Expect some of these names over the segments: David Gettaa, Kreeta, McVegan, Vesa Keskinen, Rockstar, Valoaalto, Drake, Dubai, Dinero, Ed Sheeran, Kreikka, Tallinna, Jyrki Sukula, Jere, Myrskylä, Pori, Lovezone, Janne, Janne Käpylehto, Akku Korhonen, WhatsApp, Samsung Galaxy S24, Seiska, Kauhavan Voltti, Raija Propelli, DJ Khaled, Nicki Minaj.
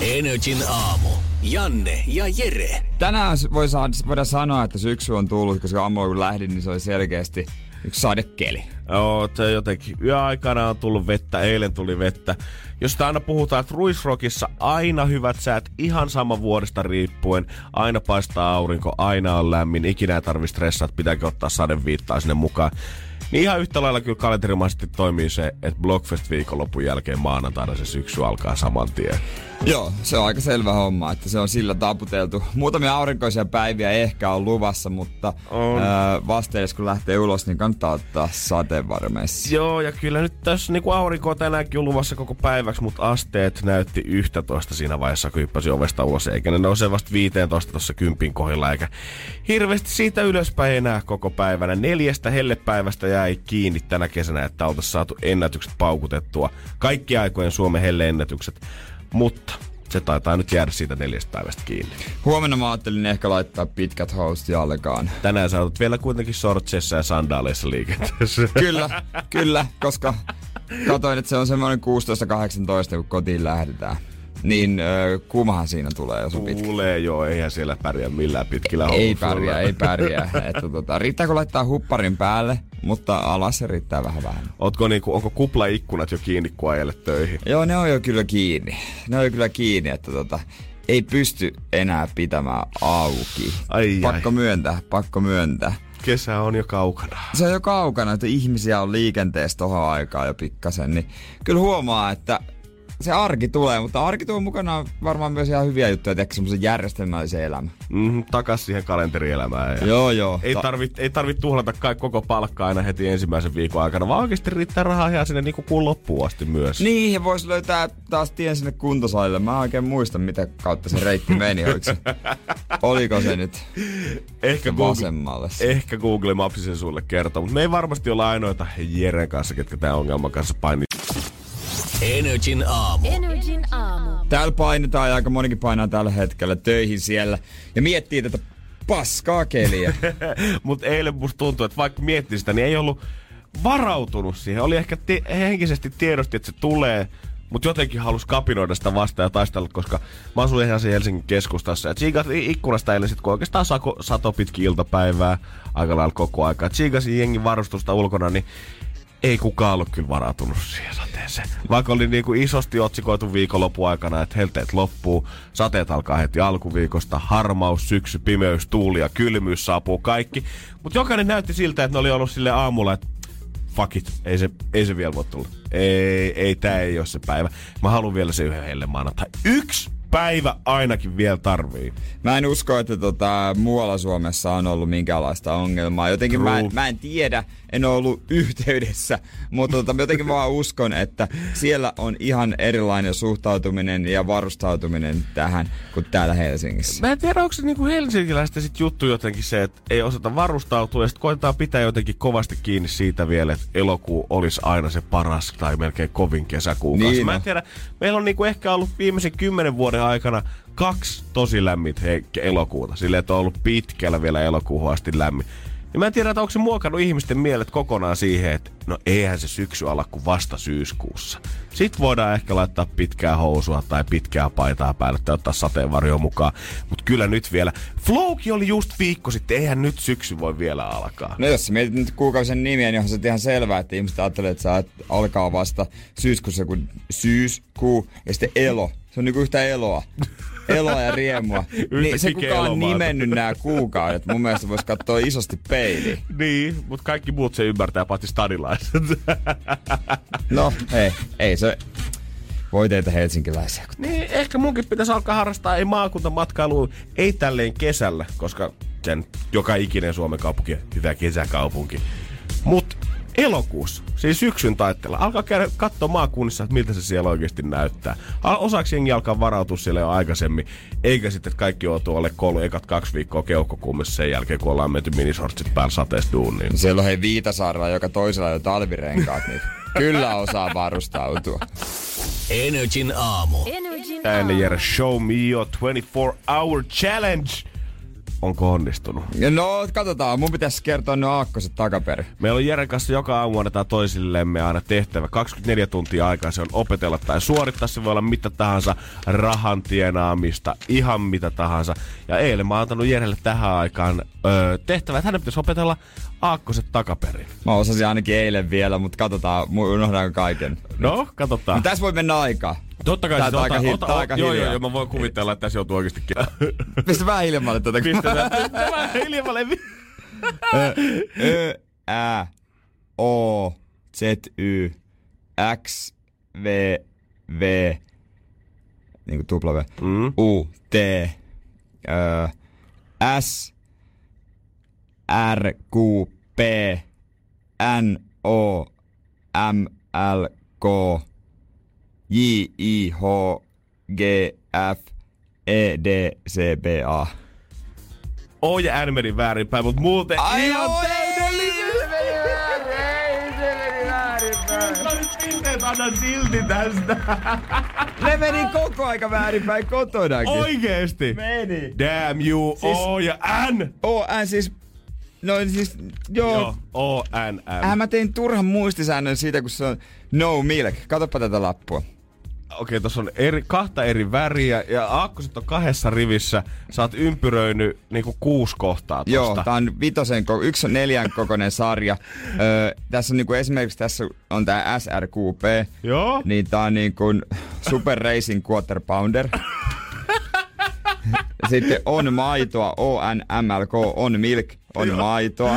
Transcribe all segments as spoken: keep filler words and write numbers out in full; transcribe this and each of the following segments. N R J:n aamu. Janne ja Jere. Tänään voi saada, voidaan sanoa, että syksy on tullut, koska aamulla kun lähdin, niin se oli selkeästi yksi sadekeli. Joo, se jotenkin yöaikana on tullut vettä, eilen tuli vettä. Josta aina puhutaan, että Ruisrockissa aina hyvät säät, ihan sama vuodesta riippuen. Aina paistaa aurinko, aina on lämmin, ikinä ei tarvitse stressaa, että pitääkö ottaa sadeviittaa sinne mukaan. Niin ihan yhtä lailla kyllä kalenterimaisesti toimii se, että Blockfest viikonlopun jälkeen maanantaina se syksy alkaa saman tien. Joo, se on aika selvä homma, että se on sillä taputeltu. Muutamia aurinkoisia päiviä ehkä on luvassa, mutta öö, vasteessa kun lähtee ulos, niin kannattaa ottaa sateenvarmeissa. Joo, ja kyllä nyt tässä niin aurinko on tänäänkin luvassa koko päiväksi, mutta asteet näytti yksitoista siinä vaiheessa, kun hyppäsi ovesta ulos. Eikä ne nousee vasta viisitoista tuossa kympin kohdilla, eikä hirveästi siitä ylöspäin enää koko päivänä. Neljästä hellepäivästä jäi kiinni tänä kesänä, että oltaisiin saatu ennätykset paukutettua. Kaikki aikojen Suomen helleennätykset. Mutta se taitaa nyt jäädä siitä neljästä päivästä kiinni. Huomenna mä ajattelin ehkä laittaa pitkät housut jalkaan. Tänään sä olet vielä kuitenkin sortseissa ja sandaaleissa liikenteessä. Kyllä, kyllä, koska katsoin, että se on semmoinen kuusitoista kahdeksantoista, kun kotiin lähdetään. Niin öö, kuumahan siinä tulee, jos on pitkä. Tulee joo, eihän siellä pärjää millään pitkillä housuilla. Ei pärjää, ei pärjää. Että, tota, riittääkö laittaa hupparin päälle, mutta alas se riittää vähän vähän. Ootko niinku, onko kuplaikkunat jo kiinni, kun ajelle töihin? Joo, ne on jo kyllä kiinni. Ne on jo kyllä kiinni, että tota, ei pysty enää pitämään auki. Ai pakko ai. myöntää, pakko myöntää. Kesä on jo kaukana. Se on jo kaukana, että ihmisiä on liikenteessä tohon aikaan jo pikkasen, niin kyllä huomaa, että se arki tulee, mutta arki tuo mukana varmaan myös ihan hyviä juttuja, tehdä semmoisen järjestelmällisen elämän. Mm, takas siihen kalenterielämään. Ja joo, joo. Ei ta- tarvitse ei tarvit tuhlata kai koko palkkaa aina heti ensimmäisen viikon aikana, vaan oikeasti riittää rahaa ihan sinne niin kuin kuun loppuun asti myös. Niin, ja voisi löytää taas tien sinne kuntosalille. Mä en oikein muista, mitä kautta se reitti meni. Oliko se nyt ehkä vasemmalle? Google, ehkä Google Maps sen sulle kertoo, mutta me ei varmasti olla ainoita Jeren kanssa, ketkä tämän ongelman kanssa painii. N R J:n aamu. N R J:n aamu. Täällä painetaan ja aika monikin painaa tällä hetkellä töihin siellä ja miettii tätä paskaa keliä. Mut eilen musta tuntuu, että vaikka miettii sitä, niin ei ollut varautunut siihen. Oli ehkä te- henkisesti tiedosti, että se tulee, mut jotenkin halusi kapinoida sitä vastaan ja taistella, koska mä asuin ihan siinä Helsingin keskustassa. Ja Chigasin ikkunasta eilen sit, kun oikeastaan sako, sato pitkin iltapäivää aika lailla koko aikaa. Chigasin jengin varustusta ulkona, niin ei kukaan ollut kyllä varautunut siihen sateeseen. Vaikka oli niinku isosti otsikoitu viikonlopun aikana, että helteet loppuu, sateet alkaa heti alkuviikosta, harmaus, syksy, pimeys, tuuli ja kylmyys saapuu kaikki. Mutta jokainen näytti siltä, että ne oli ollut sille aamulla, että fuck it, ei se, ei se vielä voi tulla. Ei, ei tää ei oo se päivä. Mä haluun vielä se yhden helle maanantai. Yksi päivä ainakin vielä tarvii. Mä en usko, että tota, muualla Suomessa on ollut minkäänlaista ongelmaa. Jotenkin mä en, mä en tiedä, en ole ollut yhteydessä, mutta tota, jotenkin vaan uskon, että siellä on ihan erilainen suhtautuminen ja varustautuminen tähän kuin täällä Helsingissä. Mä en tiedä, onko se niinku helsinkiläistä sit juttu jotenkin se, että ei osata varustautua ja sit koetaan pitää jotenkin kovasti kiinni siitä vielä, että elokuu olisi aina se paras tai melkein kovin kesäkuukausi. Niin. Mä en tiedä, meillä on niinku ehkä ollut viimeisen kymmenen vuoden aikana kaksi tosi lämmit he- elokuuta. Silleen, että on ollut pitkällä vielä elokuuhun asti lämmin. Ja mä en tiedä, että onko se muokannut ihmisten mielet kokonaan siihen, että no eihän se syksy ala kuin vasta syyskuussa. Sitten voidaan ehkä laittaa pitkää housua tai pitkää paitaa päälle tai ottaa sateenvarjoa mukaan. Mutta kyllä nyt vielä. Floki oli just viikko sitten. Eihän nyt syksy voi vielä alkaa. No jos sä mietit nyt kuukausien nimiä, niin on se ihan selvää, että ihmiset ajattelee, että sä alkaa vasta syyskuussa kun syyskuu ja sitten elo. Se on niinku yhtä eloa. Eloa ja riemua. Niin se kuka on nimennyt nää kuukaudet. Mun mielestä vois katsoa isosti peiliin. Niin, mut kaikki muut se ymmärtää, paitsi stadilaiset. No, hei, ei se... Voi teitä helsinkiläisiä. Niin, ehkä munkin pitäisi alkaa harrastaa ei maakuntamatkailua, ei tälleen kesällä, koska sen joka ikinen Suomen kaupunki on hyvä kesäkaupunki. Mut elokuussa, siis syksyn taitteella, alkaa käydä katsoa maakunnissa, että miltä se siellä oikeasti näyttää. Osaksi jengi alkaa varautua siellä jo aikaisemmin, eikä sitten, että kaikki joutuu alle koulun ekat kaksi viikkoa keuhkokuumissa sen jälkeen, kun ollaan menty minisortsit päällä sateessa duuniin. Siellä on hei Viitasaarella, joka toisella jo talvirenkaat, niin kyllä osaa varustautua. N R J:n aamu. Tänne Jere, show me your twenty-four hour challenge. Onko onnistunut? No, katsotaan. Mun pitäisi kertoa ne aakkoset takaperin. Meillä on Jeren kanssa joka aamu annetaan toisillemme aina tehtävä. kaksikymmentäneljä tuntia aikaa se on opetella tai suorittaa. Se voi olla mitä tahansa, rahan tienaamista, ihan mitä tahansa. Ja eilen mä oon antanut Jerelle tähän aikaan öö, tehtävä, että hänen pitäisi opetella aakkoset takaperin. Mä osasin ainakin eilen vielä, mutta katsotaan. Unohdaanko kaiken? No, katsotaan. Mut tässä voi mennä aikaa. Totta kai se on aika, hi- ota, aika joo, hiljaa. Joo, joo, mä voin kuvitella, että tässä joutuu oikeasti kiinni. Pistä vähän hiljemmalle tuota. Pistä vähän hiljemmalle. Ö, Ä, O, Z, Y, X, V, V, niin kuin tupla V, mm. U, T, ö, S, R, Q, P, N, O, M, L, K, J, I, H, G, F, E, D, C, B, A. O ja N meni väärinpäin, mutta muuten ai ihan täydellisesti meni väärin. Se meni väärinpäin. Mä nyt pinteet annan silti tästä. Ne meni koko aika väärinpäin kotonakin. Oikeesti? Meni. Damn you, siis, O ja N. O, N siis... No siis, joo. joo O, N, M. Äh, mä tein turhan muistisäännön siitä, kun se on no milk. Katsopa tätä lappua. Okei, tossa on eri, kahta eri väriä ja aakkoset on kahdessa rivissä. Sä oot ympyröinyt niinku kuusi kohtaa tosta. Joo, tää on vitosen, yksi on neljän kokoinen sarja. Öö, tässä on niinku esimerkiksi, tässä on tää S R Q P. Joo. Niin tää on niinku Super Racing Quarter Pounder. Sitten on maitoa, O N M L K, on milk, on joo. maitoa.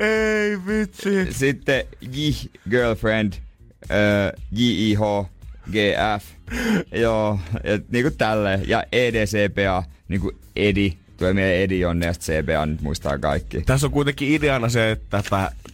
Ei vitsi. Sitten J, girlfriend, äh, J I H, G F, joo, ja niinku tälleen. Ja E D C P A, niinku Edi, tulee meidän Edi jonne ja sitten C B A nyt muistaa kaikki. Tässä on kuitenkin ideana se, että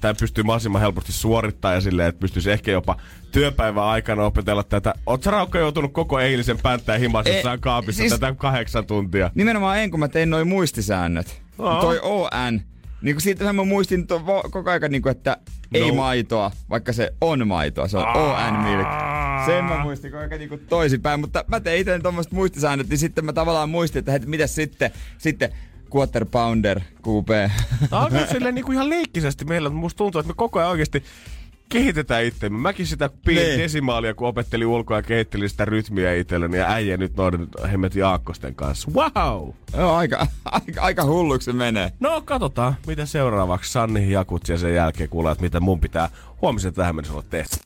tämä pystyy mahdollisimman helposti suorittaa ja silleen, että pystyisi ehkä jopa työpäivän aikana opetella tätä. Oot sä Raukka joutunut koko eilisen pänttään himaisessaan kaapissa siis, tätä kahdeksan tuntia? Nimenomaan en, kun mä tein noi muistisäännöt. No. Toi O N. Niin siitähän mä muistin to, koko ajan, niin että no. ei maitoa, vaikka se on maitoa. Se on O N-milk. Sen mä muistin koko ajan niin toisinpäin. Mutta mä tein itse tommoset muistisäännöt, niin sitten mä tavallaan muistin, että heti, mitäs sitten, sitten quarter pounder, Q P. Tää on kyllä silleen niin ihan leikkisesti meillä, mutta musta tuntuu, että me koko ajan oikeesti kehitetään itseämme. Mäkin sitä piin desimaalia, kun opettelin ulkoa ja kehittelin sitä rytmiä itselleni ja äijä nyt noiden hemmetin aakkosten kanssa. Wow! Joo, aika, aika, aika hulluksi menee. No, katsotaan, mitä seuraavaksi Sanni jakut ja sen jälkeen kuulee, että mitä mun pitää huomisen tähän mennessä olla tehty.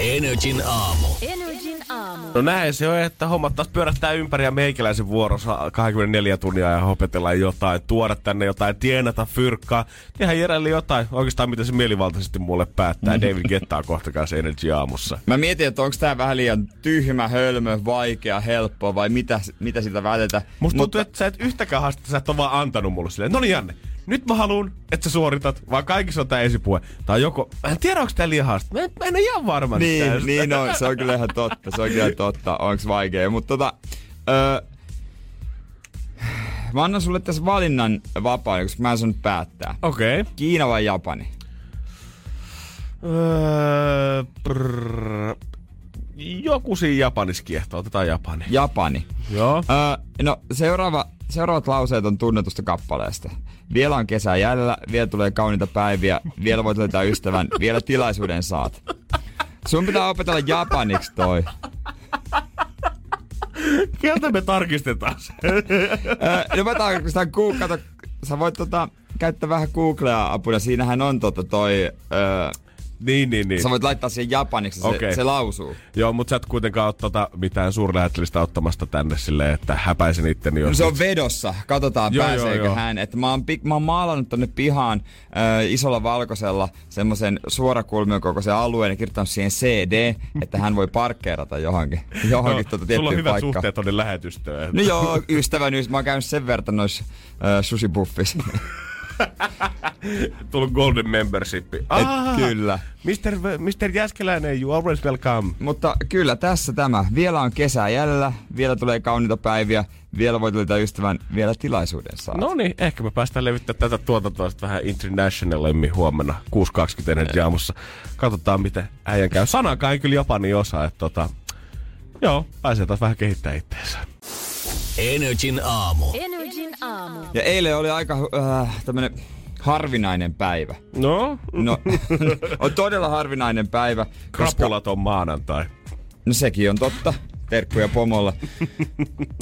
N R J:n aamu. N R J:n aamu. No näin se on, että hommat taas pyörähtää ympäri ja meikäläisen vuorossa kaksikymmentäneljä tuntia ja opetellaan jotain, tuoda tänne jotain, tienata fyrkkaa, tehdä Jerelle jotain, oikeastaan mitä se mielivaltaisesti mulle päättää. David Gettaa kohta kanssa N R J aamussa. Mä mietin, että onko tää vähän liian tyhmä, hölmö, vaikea, helppo vai mitä, mitä siltä vältetään. Musta tuntuu, mutta... että sä et yhtäkään haastetta, sä et ole vaan antanut mulle silleen, no niin Janne. Nyt mä haluun, että sä suoritat, vaan kaikissa on tää esipuhe. Tää on joko, mä en tiedä onks tää lihasta, mä en, mä en oo ihan varma. Niin, tästä. niin on, no, se on kyllä ihan totta, se on kyllä totta, onks vaikee. Mut tota, öö, mä annan sulle tässä valinnan vapaa, koska mä en saa nyt päättää. Okei. Okay. Kiina vai Japani? Öö, prrr, joku siinä Japanis kiehtoo, otetaan Japani. Japani. Joo. Öö, no seuraava. Seuraavat lauseet on tunnetusta kappaleesta. Vielä on kesää jäljellä, vielä tulee kauniita päiviä, vielä voit löytää ystävän, vielä tilaisuuden saat. Sun pitää opetella japaniksi toi. Keltä me tarkistetaan se? No mä tarkistan Google, kato, sä voit tota, käyttää vähän Googlea apuna, siinähän on tota toi... Ö, Niin, niin, niin. Sä voit laittaa siihen japaniksi, se, okay. se lausuu. Joo, mutta sä et kuitenkaan ole tota mitään suurlähettilistä ottamasta tänne silleen, että häpäisen itteni. Jos no se on vedossa. Katsotaan, joo, pääseekö joo, joo. hän. Et mä, oon, mä oon maalannut tonne pihaan äh, isolla valkoisella semmoisen suorakulmion kokoisen alueen ja kirjoittanut siihen C D, että hän voi parkkeerata johonkin, johonkin no, tota tiettyyn paikkaan. Sulla on hyvät paikka. Suhteet tonne lähetystöön. No joo, ystävän ystävän. Mä oon käynyt sen verran noissa äh, sushi-buffissa. Tullut golden membership. Ah, kyllä. Mister mister Jäskeläinen, you always welcome. Mutta kyllä tässä tämä. Vielä on kesä jäljellä, vielä tulee kauniita päiviä, vielä voi tulita ystävän, vielä tilaisuuden saa. No niin, ehkä me päästään levittämään tätä tuotantoa vähän internationalemmin huomenna kuusi kaksikymmentä Energia aamussa. Katsotaan miten äijän käy. Sanakaan ei kyllä japani osaa, että tota, joo, pääsee taas vähän kehittämään itteensä. Energin aamu. Energin aamu. Ja eilen oli aika äh, tämmönen harvinainen päivä. No? No, on todella harvinainen päivä. Krapulat koska... on maanantai. No sekin on totta. Terkkuja pomolla.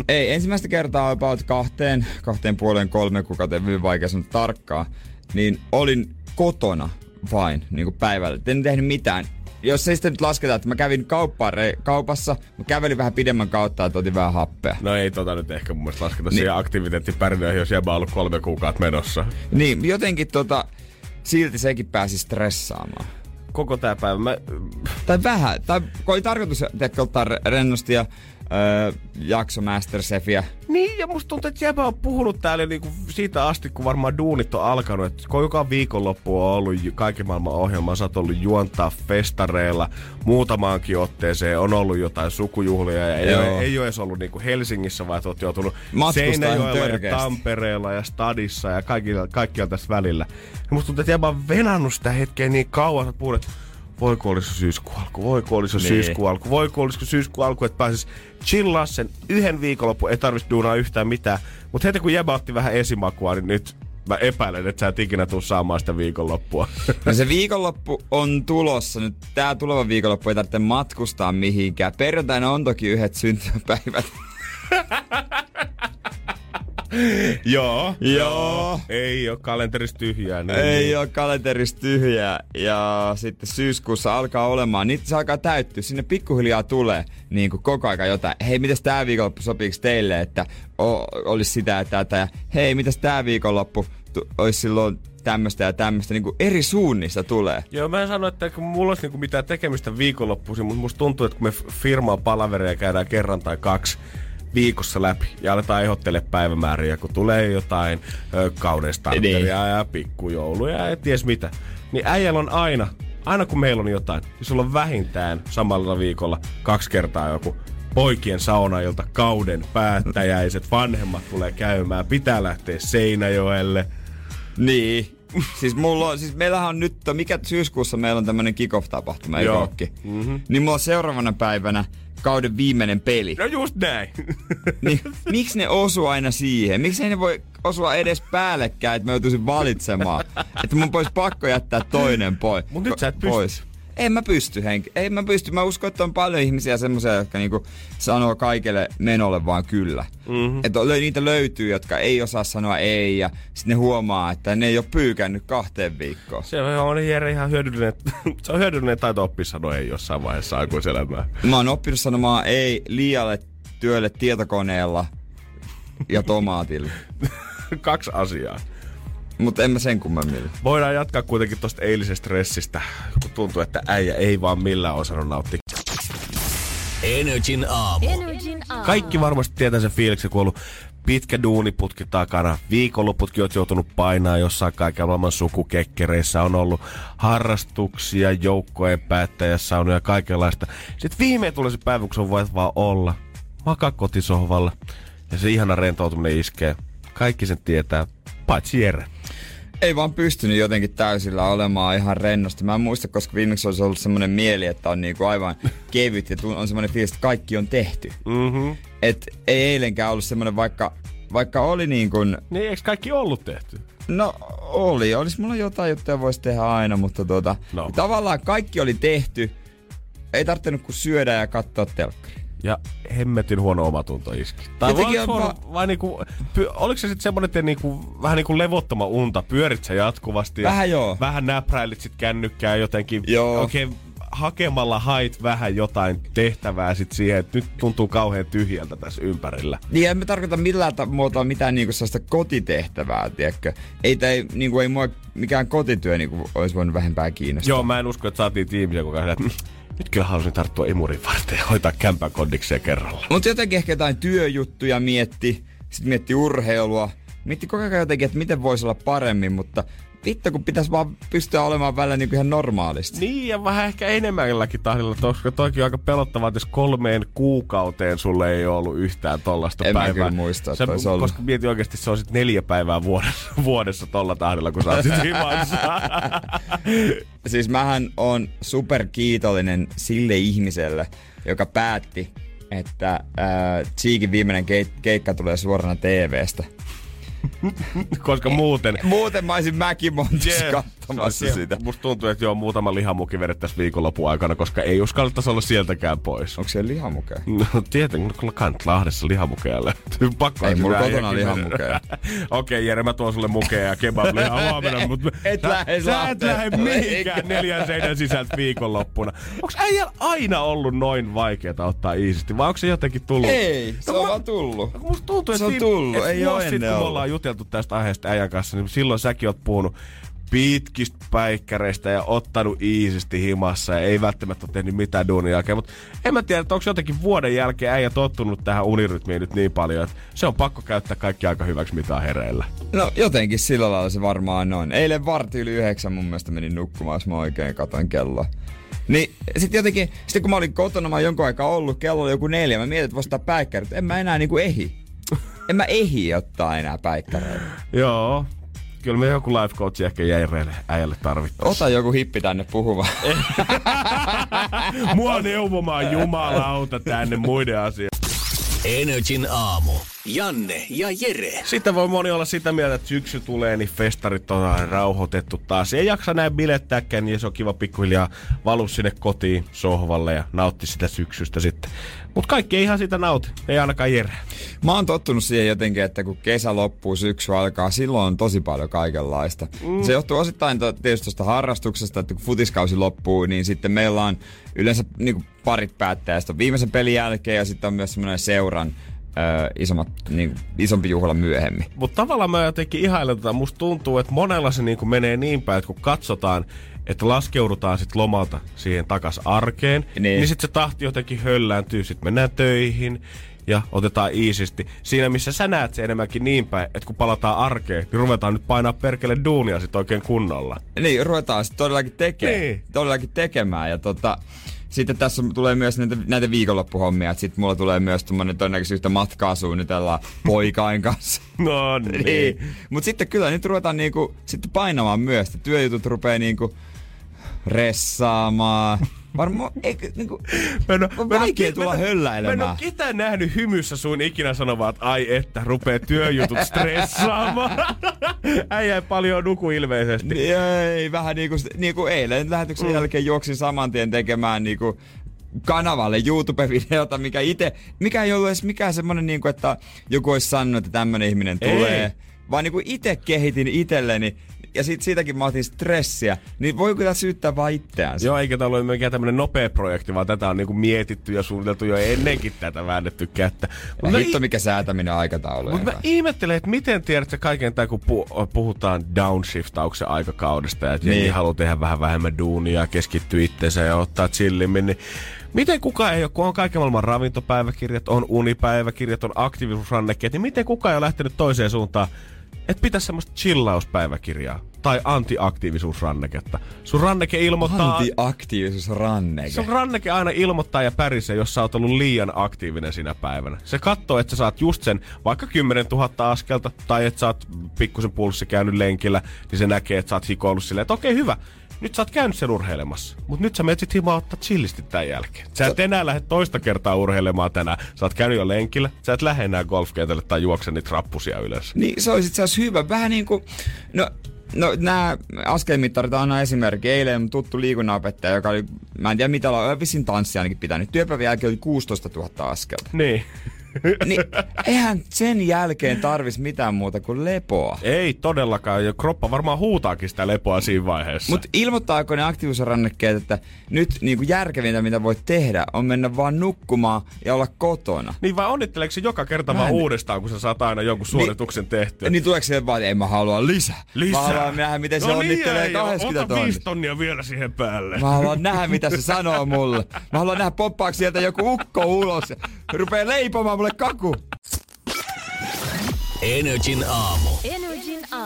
Ei, ensimmäistä kertaa about kahteen, kahteen puoleen kolme kuukauteen, hyvin vaikea sanoa tarkkaan. Niin olin kotona vain, niin kuin päivällä. En tehnyt mitään. Jos ei sitä nyt lasketa, että mä kävin re- kaupassa, mä kävelin vähän pidemmän kautta, että otin vähän happea. No ei tota nyt ehkä mun mielestä lasketa niin. Siihen aktiviteettipärinöihin, jos jäbä on ollut kolme kuukautta menossa. Niin, jotenkin tota, silti sekin pääsi stressaamaan. Koko tää päivä mä... Tai vähän, tai oli tarkoitus tehdä ottaa rennosti ja öö, jakso MasterChefia. Niin, ja musta tuntuu, että jäbä on puhunut täällä niinku siitä asti, kun varmaan duunit on alkanut. Et kun joka viikonloppu on ollut kaiken maailman ohjelmaa, sä oot ollut juontaa festareilla, muutamaankin otteeseen on ollut jotain sukujuhlia. Ja ei, ole, ei ole edes ollut niinku Helsingissä, vaan oot joutunut Seinäjoella ja Tampereella ja Stadissa ja kaikilla, kaikkialla tässä välillä. Ja musta tuntuu, että jäbä on venannut sitä hetkeä niin kauan, että puhun, voiko olisiko syyskuun alku, voiko olisiko nee. syyskuun alku, voiko olisiko syyskuun alku, että pääsis chillaa sen yhden viikonloppu, ei tarvitsisi duunaa yhtään mitään. Mutta heti kun jäbä otti vähän esimakua, niin nyt mä epäilen, että sä et ikinä tuu saamaan sitä viikonloppua. No se viikonloppu on tulossa. Nyt tää tuleva viikonloppu ei tarvitse matkustaa mihinkään. Perjantaina on toki yhdet syntymäpäivät. Joo. Joo. Ei oo kalenterissa tyhjää. Niin. Ei oo kalenterissa tyhjää. Ja sitten syyskuussa alkaa olemaan. Niitä se alkaa täyttyä. Sinne pikkuhiljaa tulee niin kuin koko aika jotain. Hei, mitäs tää viikonloppu sopiiks teille, että o- olis sitä ja tätä. Ja hei, mitäs tää viikonloppu tu- ois silloin tämmöstä ja tämmöstä. Niin kuin eri suunnista tulee. Joo, mä en sano, että mulla olisi niin kuin mitään tekemistä viikonloppuisin. Mutta musta tuntuu, että kun me firmaan palaveria käydään kerran tai kaksi viikossa läpi ja aletaan ehdottelemaan päivämääriä, kun tulee jotain ö, kauden starteria ja pikkujouluja ja ties mitä. Niin äijällä on aina, aina kun meillä on jotain, niin sulla on vähintään samalla viikolla kaksi kertaa joku poikien saunailta kauden päättäjäiset, vanhemmat tulee käymään, pitää lähteä Seinäjoelle. Niin. Siis, mulla on, siis meillähän on nyt, mikä syyskuussa meillä on tämmönen kick-off-tapahtuma, ei kokki. Mm-hmm. Niin mulla on seuraavana päivänä kauden viimeinen peli. No just näin. Niin, miksi ne osuu aina siihen? Miksi ne voi osua edes päällekkäin, että mä joutuisin valitsemaan? Että mun pois pakko jättää toinen pois. Mut nyt sä et pysty. En mä pysty, Henki. Ei mä pysty. Mä uskon, että on paljon ihmisiä semmoisia, jotka niinku sanoo kaikelle menolle vaan kyllä. Mm-hmm. Että niitä löytyy, jotka ei osaa sanoa ei ja sit ne huomaa, että ne ei oo pyykännyt kahteen viikkoon. Se on Jere ihan hyödyllinen. Se on hyödyllinen taito oppia sanoa ei jossain vaiheessa aikuiselämää. Mä oon oppinut sanomaan ei liialle työlle tietokoneella ja tomaatilla. Kaksi asiaa. Mutta en mä sen kummemmin. Voidaan jatkaa kuitenkin tosta eilisestä stressistä, kun tuntuu, että äijä ei vaan millään osannut nauttia. Energin aamu. Energin aamu. Kaikki varmasti tietää sen fiiliksen, kun on ollut pitkä duuniputki takana. Viikonloputkin oot joutunut painaa jossain kaiken maailman sukukekkereissä. On ollut harrastuksia, joukkojen päättäjässä on ja kaikenlaista. Sitten viimein tulee se päivä, kun voit vaan olla. Makaa kotisohvalla. Ja se ihana rentoutuminen iskee. Kaikki sen tietää. Paitsi Jere. Ei vaan pystynyt jotenkin täysillä olemaan ihan rennosti. Mä en muista, koska viimeksi olisi ollut semmoinen mieli, että on niinku aivan kevyt ja on semmoinen fiilis, että kaikki on tehty. Mm-hmm. Et ei eilenkään ollut semmoinen, vaikka, vaikka oli niin kuin... Niin, eikö kaikki ollut tehty? No oli. Olis mulla jotain juttuja voisi tehdä aina, mutta tuota... No. Tavallaan kaikki oli tehty. Ei tarvinnut kuin syödä ja katsoa telkkari. Ja hemmetin huono omatunto iski. Tai va- vai niinku, py- oliko se sitten semmonen, että niinku, vähän niinku levottoma unta, pyörit sä jatkuvasti. Vähän ja joo. Vähän näpräilit sit kännykkää jotenkin. Joo. Okei, hakemalla hait vähän jotain tehtävää sit siihen, että nyt tuntuu kauhean tyhjältä tässä ympärillä. Niin en mä tarkoita millään ta- muotoa mitään niinku sellaista kotitehtävää, tiedätkö. Ei tai niinku ei mua mikään kotityö niinku ois voinut vähempää kiinnostaa. Joo, mä en usko, että saatiin tiimiä kukaan sillä, että... Nyt kyllä halusin tarttua imurin varten ja hoitaa kämpän kondikseen kerralla. Mutta jotenkin ehkä jotain työjuttuja mietti, sitten mietti urheilua, Mietti koko ajan jotenkin, että miten voisi olla paremmin, mutta vittu kun pitäisi vaan pystyä olemaan välillä niin ihan normaalisti. Niin ja vähän ehkä enemmälläkin tahdilla, koska toikin on aika pelottavaa, että jos kolmeen kuukauteen sulle ei ole ollut yhtään tollaista en päivää. En mä kyllä muista, että olisi ollut. Koska mieti oikeasti, se on sit neljä päivää vuodessa, vuodessa tolla tahdilla, kun sä oot sit himansa. Siis mähän on superkiitollinen sille ihmiselle, joka päätti, että äh, Cheekin viimeinen keik- keikka tulee suorana T V:stä. Koska muuten... Muuten mä olisin mäkin montis yeah. kattomassa se, sitä. Musta tuntuu, että joo, muutama lihamuki vedettäisiin viikonlopun aikana, koska ei uskaltaisi olla sieltäkään pois. Onko siellä lihamukeja? No tietenkin, kun kant Lahdessa lihamukeja löytyy. Pakko ei mulla kotona lihamukeja. Okei, okay, Jere, mä tuon sulle mukeja ja kebab-lihaa huomenna, mutta... Et lähes Sä et lähe mihinkään neljän seinän sisältä viikonloppuna. Onko äijällä aina ollut noin vaikeeta ottaa iisisti, vai onko se jotenkin tullut? Ei, se on vaan tullut. Musta tuntuu, että vuosi sitten, kun ollaan juteltu tästä aiheesta äijän kanssa, niin silloin säkin oot puhunut pitkistä päikkäreistä ja ottanut iisisti himassa ja ei välttämättä ole tehnyt mitään duunin jälkeen. Mutta en mä tiedä, että onko jotenkin vuoden jälkeen äijä tottunut tähän unirytmiin nyt niin paljon, että se on pakko käyttää kaikki aika hyväksi mitä hereillä. No jotenkin sillä lailla se varmaan on. Eilen varti yli yhdeksän mun mielestä menin nukkumaan, jos mä oikein katoin kelloa. Niin sit jotenkin, sit kun mä olin kotona, mä jonkun aikaa ollut, kello oli joku neljä, mä mietin, että voisi ottaa päikkärit. En mä enää niinku ehi. En mä ehi ottaa enää päikkäreitä. Joo. Kyllä me joku life coachi ehkä Jäireelle äijälle tarvittaisiin. Ota joku hippi tänne puhumaan. Mua neuvomaan jumalauta tänne muiden asiaan. N R J:n aamu. Janne ja Jere. Sitä voi moni olla sitä mieltä, että syksy tulee, niin festarit on rauhoitettu taas. Ei jaksa näin bilettääkään, niin se on kiva pikkuhiljaa valua sinne kotiin sohvalle ja nautti sitä syksystä sitten. Mut kaikki ei ihan sitä nauti, ei ainakaan Jere. Mä oon tottunut siihen jotenkin, että kun kesä loppuu, syksy alkaa, silloin on tosi paljon kaikenlaista. Mm. Se johtuu osittain tietysti tuosta harrastuksesta, että kun futiskausi loppuu, niin sitten meillä on yleensä niinku parit päättää. Sitten on viimeisen pelin jälkeen ja sitten on myös semmoinen seuran Öö, isommat, niin, isompi juhla myöhemmin. Mutta tavallaan mä jotenkin ihailen tätä. Musta tuntuu, että monella se niin menee niin päin, että kun katsotaan, että laskeudutaan sit lomalta siihen takas arkeen, niin, niin sit se tahti jotenkin höllääntyy. Sitten mennään töihin ja otetaan iisisti. Siinä missä sä näet se enemmänkin niin päin, että kun palataan arkeen, niin ruvetaan nyt painaa perkele duunia sit oikein kunnolla. Niin, ruvetaan sit todellakin tekemään. Niin. Todellakin tekemään ja tota... Sitten tässä tulee myös näitä, näitä viikonloppuhommia, että sitten mulla tulee myös tommonen todennäköisesti yhtä matkaa suunnitellaan poikain kanssa. No niin. niin. Mut sitten kyllä nyt ruvetaan niinku sitten painamaan myös, että työjutut rupee niinku ressaamaan. Varmaan eikö niinku on vaikee tulla hölläilemään. Mä en oo ketään nähnyt hymyssä sun ikinä sanovaa, että ai että rupee työjutut stressaamaan. Äijä ei paljon nuku ilmeisesti. Niin, ei, vähän niinku, niinku eilen lähetyksen mm. jälkeen juoksin samantien tekemään niinku kanavalle YouTube-videota, mikä ite, mikä ei ollut edes mikään semmonen niinku, että joku olisi sanonut, että tämmönen ihminen tulee. Ei. Vaan niinku ite kehitin itelleni. Ja sit siitäkin mä otin stressiä, niin voi kyllä syyttää vaan itseään. Joo, eikä tää ollut mikään tämmönen nopea projekti, vaan tätä on niinku mietitty ja suunniteltu jo ennenkin tätä väännetty kättä. Mutta hitto, mikä säätäminen aikataulu. Mutta mä ihmettelen, että miten tiedät sä kaiken tai kun pu- puhutaan downshiftauksen aikakaudesta, että niin haluaa tehdä vähän vähemmän duunia, keskittyä itseensä ja ottaa chillimmin, niin miten kukaan ei ole, kun on kaiken maailman ravintopäiväkirjat, on unipäiväkirjat, on aktiivisuusrannekkeet, niin miten kukaan ei ole lähtenyt toiseen suuntaan? Että pitäisi semmoista chillauspäiväkirjaa tai antiaktiivisuusranneketta. Sun ranneke ilmoittaa... Antiaktiivisuusranneke. Sun ranneke aina ilmoittaa ja pärisee, jos sä oot ollut liian aktiivinen sinä päivänä. Se katsoo, että sä saat just sen vaikka kymmenentuhatta askelta tai että sä oot pikkusen pulssi käynyt lenkillä, niin se näkee, että sä oot hikoillut silleen, että okei, hyvä. Nyt sä oot käynyt sen urheilemassa, mut nyt sä menet sit himaa ottaa chillisti tän jälkeen. Sä et enää lähde toista kertaa urheilemaan tänään. Sä oot käynyt jo lenkillä, sä et lähde enää golfkentälle tai juokse niitä rappusia ylös. Niin se olisi itseasiassa hyvä. Vähän niinku, no, no nää askelmittarit on aina esimerkki. Eilen tuttu liikunnanopettaja, joka oli, mä en tiedä mitä ollaan, vissiin tanssia ainakin pitänyt. Työpäivän jälkeen oli kuusitoistatuhatta askelta. Niin. Niin, eihän sen jälkeen tarvis mitään muuta kuin lepoa. Ei todellakaan, ja kroppa varmaan huutaakin sitä lepoa siinä vaiheessa. Mut ilmoittaako ne aktiivisuusrannekkeet, että nyt niinku järkevintä mitä voit tehdä on mennä vaan nukkumaan ja olla kotona. Niin vai onnitteleeko se joka kerta mä vaan en... uudestaan, kun sä saat aina jonkun suorituksen niin, tehtyä? Niin tuleeko se vaan, että ei mä halua lisää. Lisää. Mä haluan nähdä miten se no onnittelee niin, kaksikymmentä tonnia. Ota viisi tonnia vielä siihen päälle. Mä haluan nähdä mitä se sanoo mulle. Mä haluan nähdä poppaako sieltä joku ukko ulos ja rupee leipomaan mulle kaku. N R J:n aamu.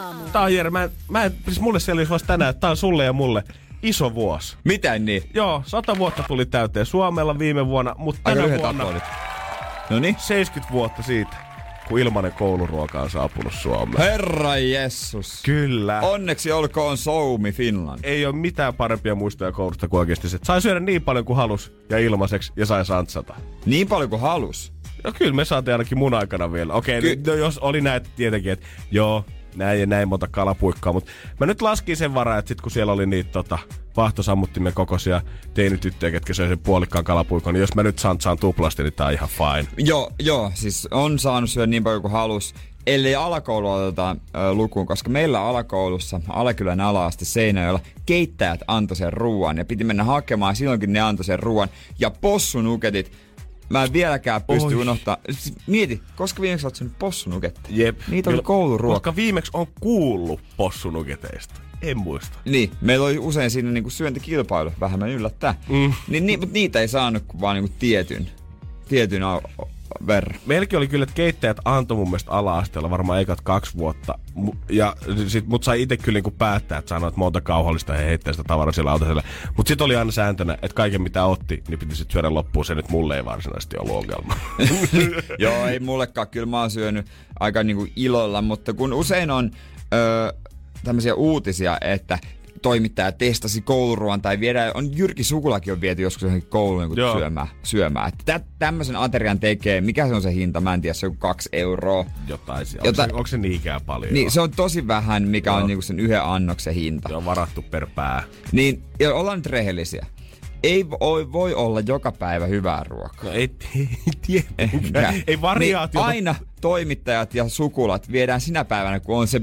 aamu. Tää on Jere, mä, mä, siis mulle selvisi vasta tänään, että tää on sulle ja mulle iso vuosi. Miten niin? Joo, sata vuotta tuli täyteen Suomella viime vuonna, mutta tänä vuonna seitsemänkymmentä vuotta siitä, kun ilmanen kouluruoka on saapunut Suomeen. Herra Jessus. Kyllä. Onneksi olkoon Suomi Finland. Ei ole mitään parempia muistoja koulusta kuin oikeasti se. Sai syödä niin paljon kuin halus ja ilmaiseksi ja sai santsata. Niin paljon kuin halus? No kyllä me saatiin ainakin mun aikana vielä. Okei, okay, Ky- no jos oli näitä tietenkin, että joo, näin ja näin monta kalapuikkaa. Mutta mä nyt laskin sen varaa, että sit kun siellä oli niitä tota, vaahtosammuttimen kokoisia teinityttöjä, ketkä söi sen puolikkaan kalapuikon, niin jos mä nyt santsaan tuplasti, niin tää on ihan fine. Joo, joo, siis on saanut syödä niin paljon kuin halus. Eli alakoulu otetaan ö, lukuun, koska meillä alakoulussa Aläkylän ala-aste Seinäjoella keittäjät antoi sen ruoan. Ja piti mennä hakemaan, silloinkin ne antoi sen ruoan. Ja possunuketit. Mä en vieläkään pysty unohtamaan. Mieti, koska viimeksi olet syönyt possunuketta? Jep. Niitä oli kouluruoka. Koska viimeksi on kuullut possunuketeista. En muista. Niin, meillä oli usein siinä niinku syöntikilpailu, vähemmän yllättää. Mm. Niin, ni, mutta niitä ei saanut vaan niinku tietyn, tietyn a- verran. Meilläkin oli kyllä, että keittäjät antoi mun mielestä ala-asteella varmaan eikat kaksi vuotta. Ja sit mut sai ite kyllä niinku päättää, että sanoit monta kauhallista ja he heittää sitä tavaraa siellä autasella. Mut sit oli aina sääntönä, että kaiken mitä otti, niin piti sit syödä loppuun. Se nyt mulle ei varsinaisesti ollut ongelma. Joo, ei mullekaan. Kyllä mä oon syönyt aika niinku ilolla, mutta kun usein on öö, tämmösiä uutisia, että toimittaja testasi kouluruoan tai viedään, on Jyrki Sukulakin on viety joskus johonkin kouluun syömään. syömään. Tä, tämmöisen aterian tekee, mikä se on se hinta, mä en tiedä, se on kaksi euroa. Jotain siellä, Jota, onko, se, onko se niinkään paljon? Niin, se on tosi vähän, mikä Joo. on niinku sen yhden annoksen hinta. Se on varattu per pää. Niin, ja ollaan nyt rehellisiä. Ei voi, voi olla joka päivä hyvää ruokaa. No ei, ei tiedä. Ei variaatiota. Aina toimittajat ja sukulat viedään sinä päivänä, kun on se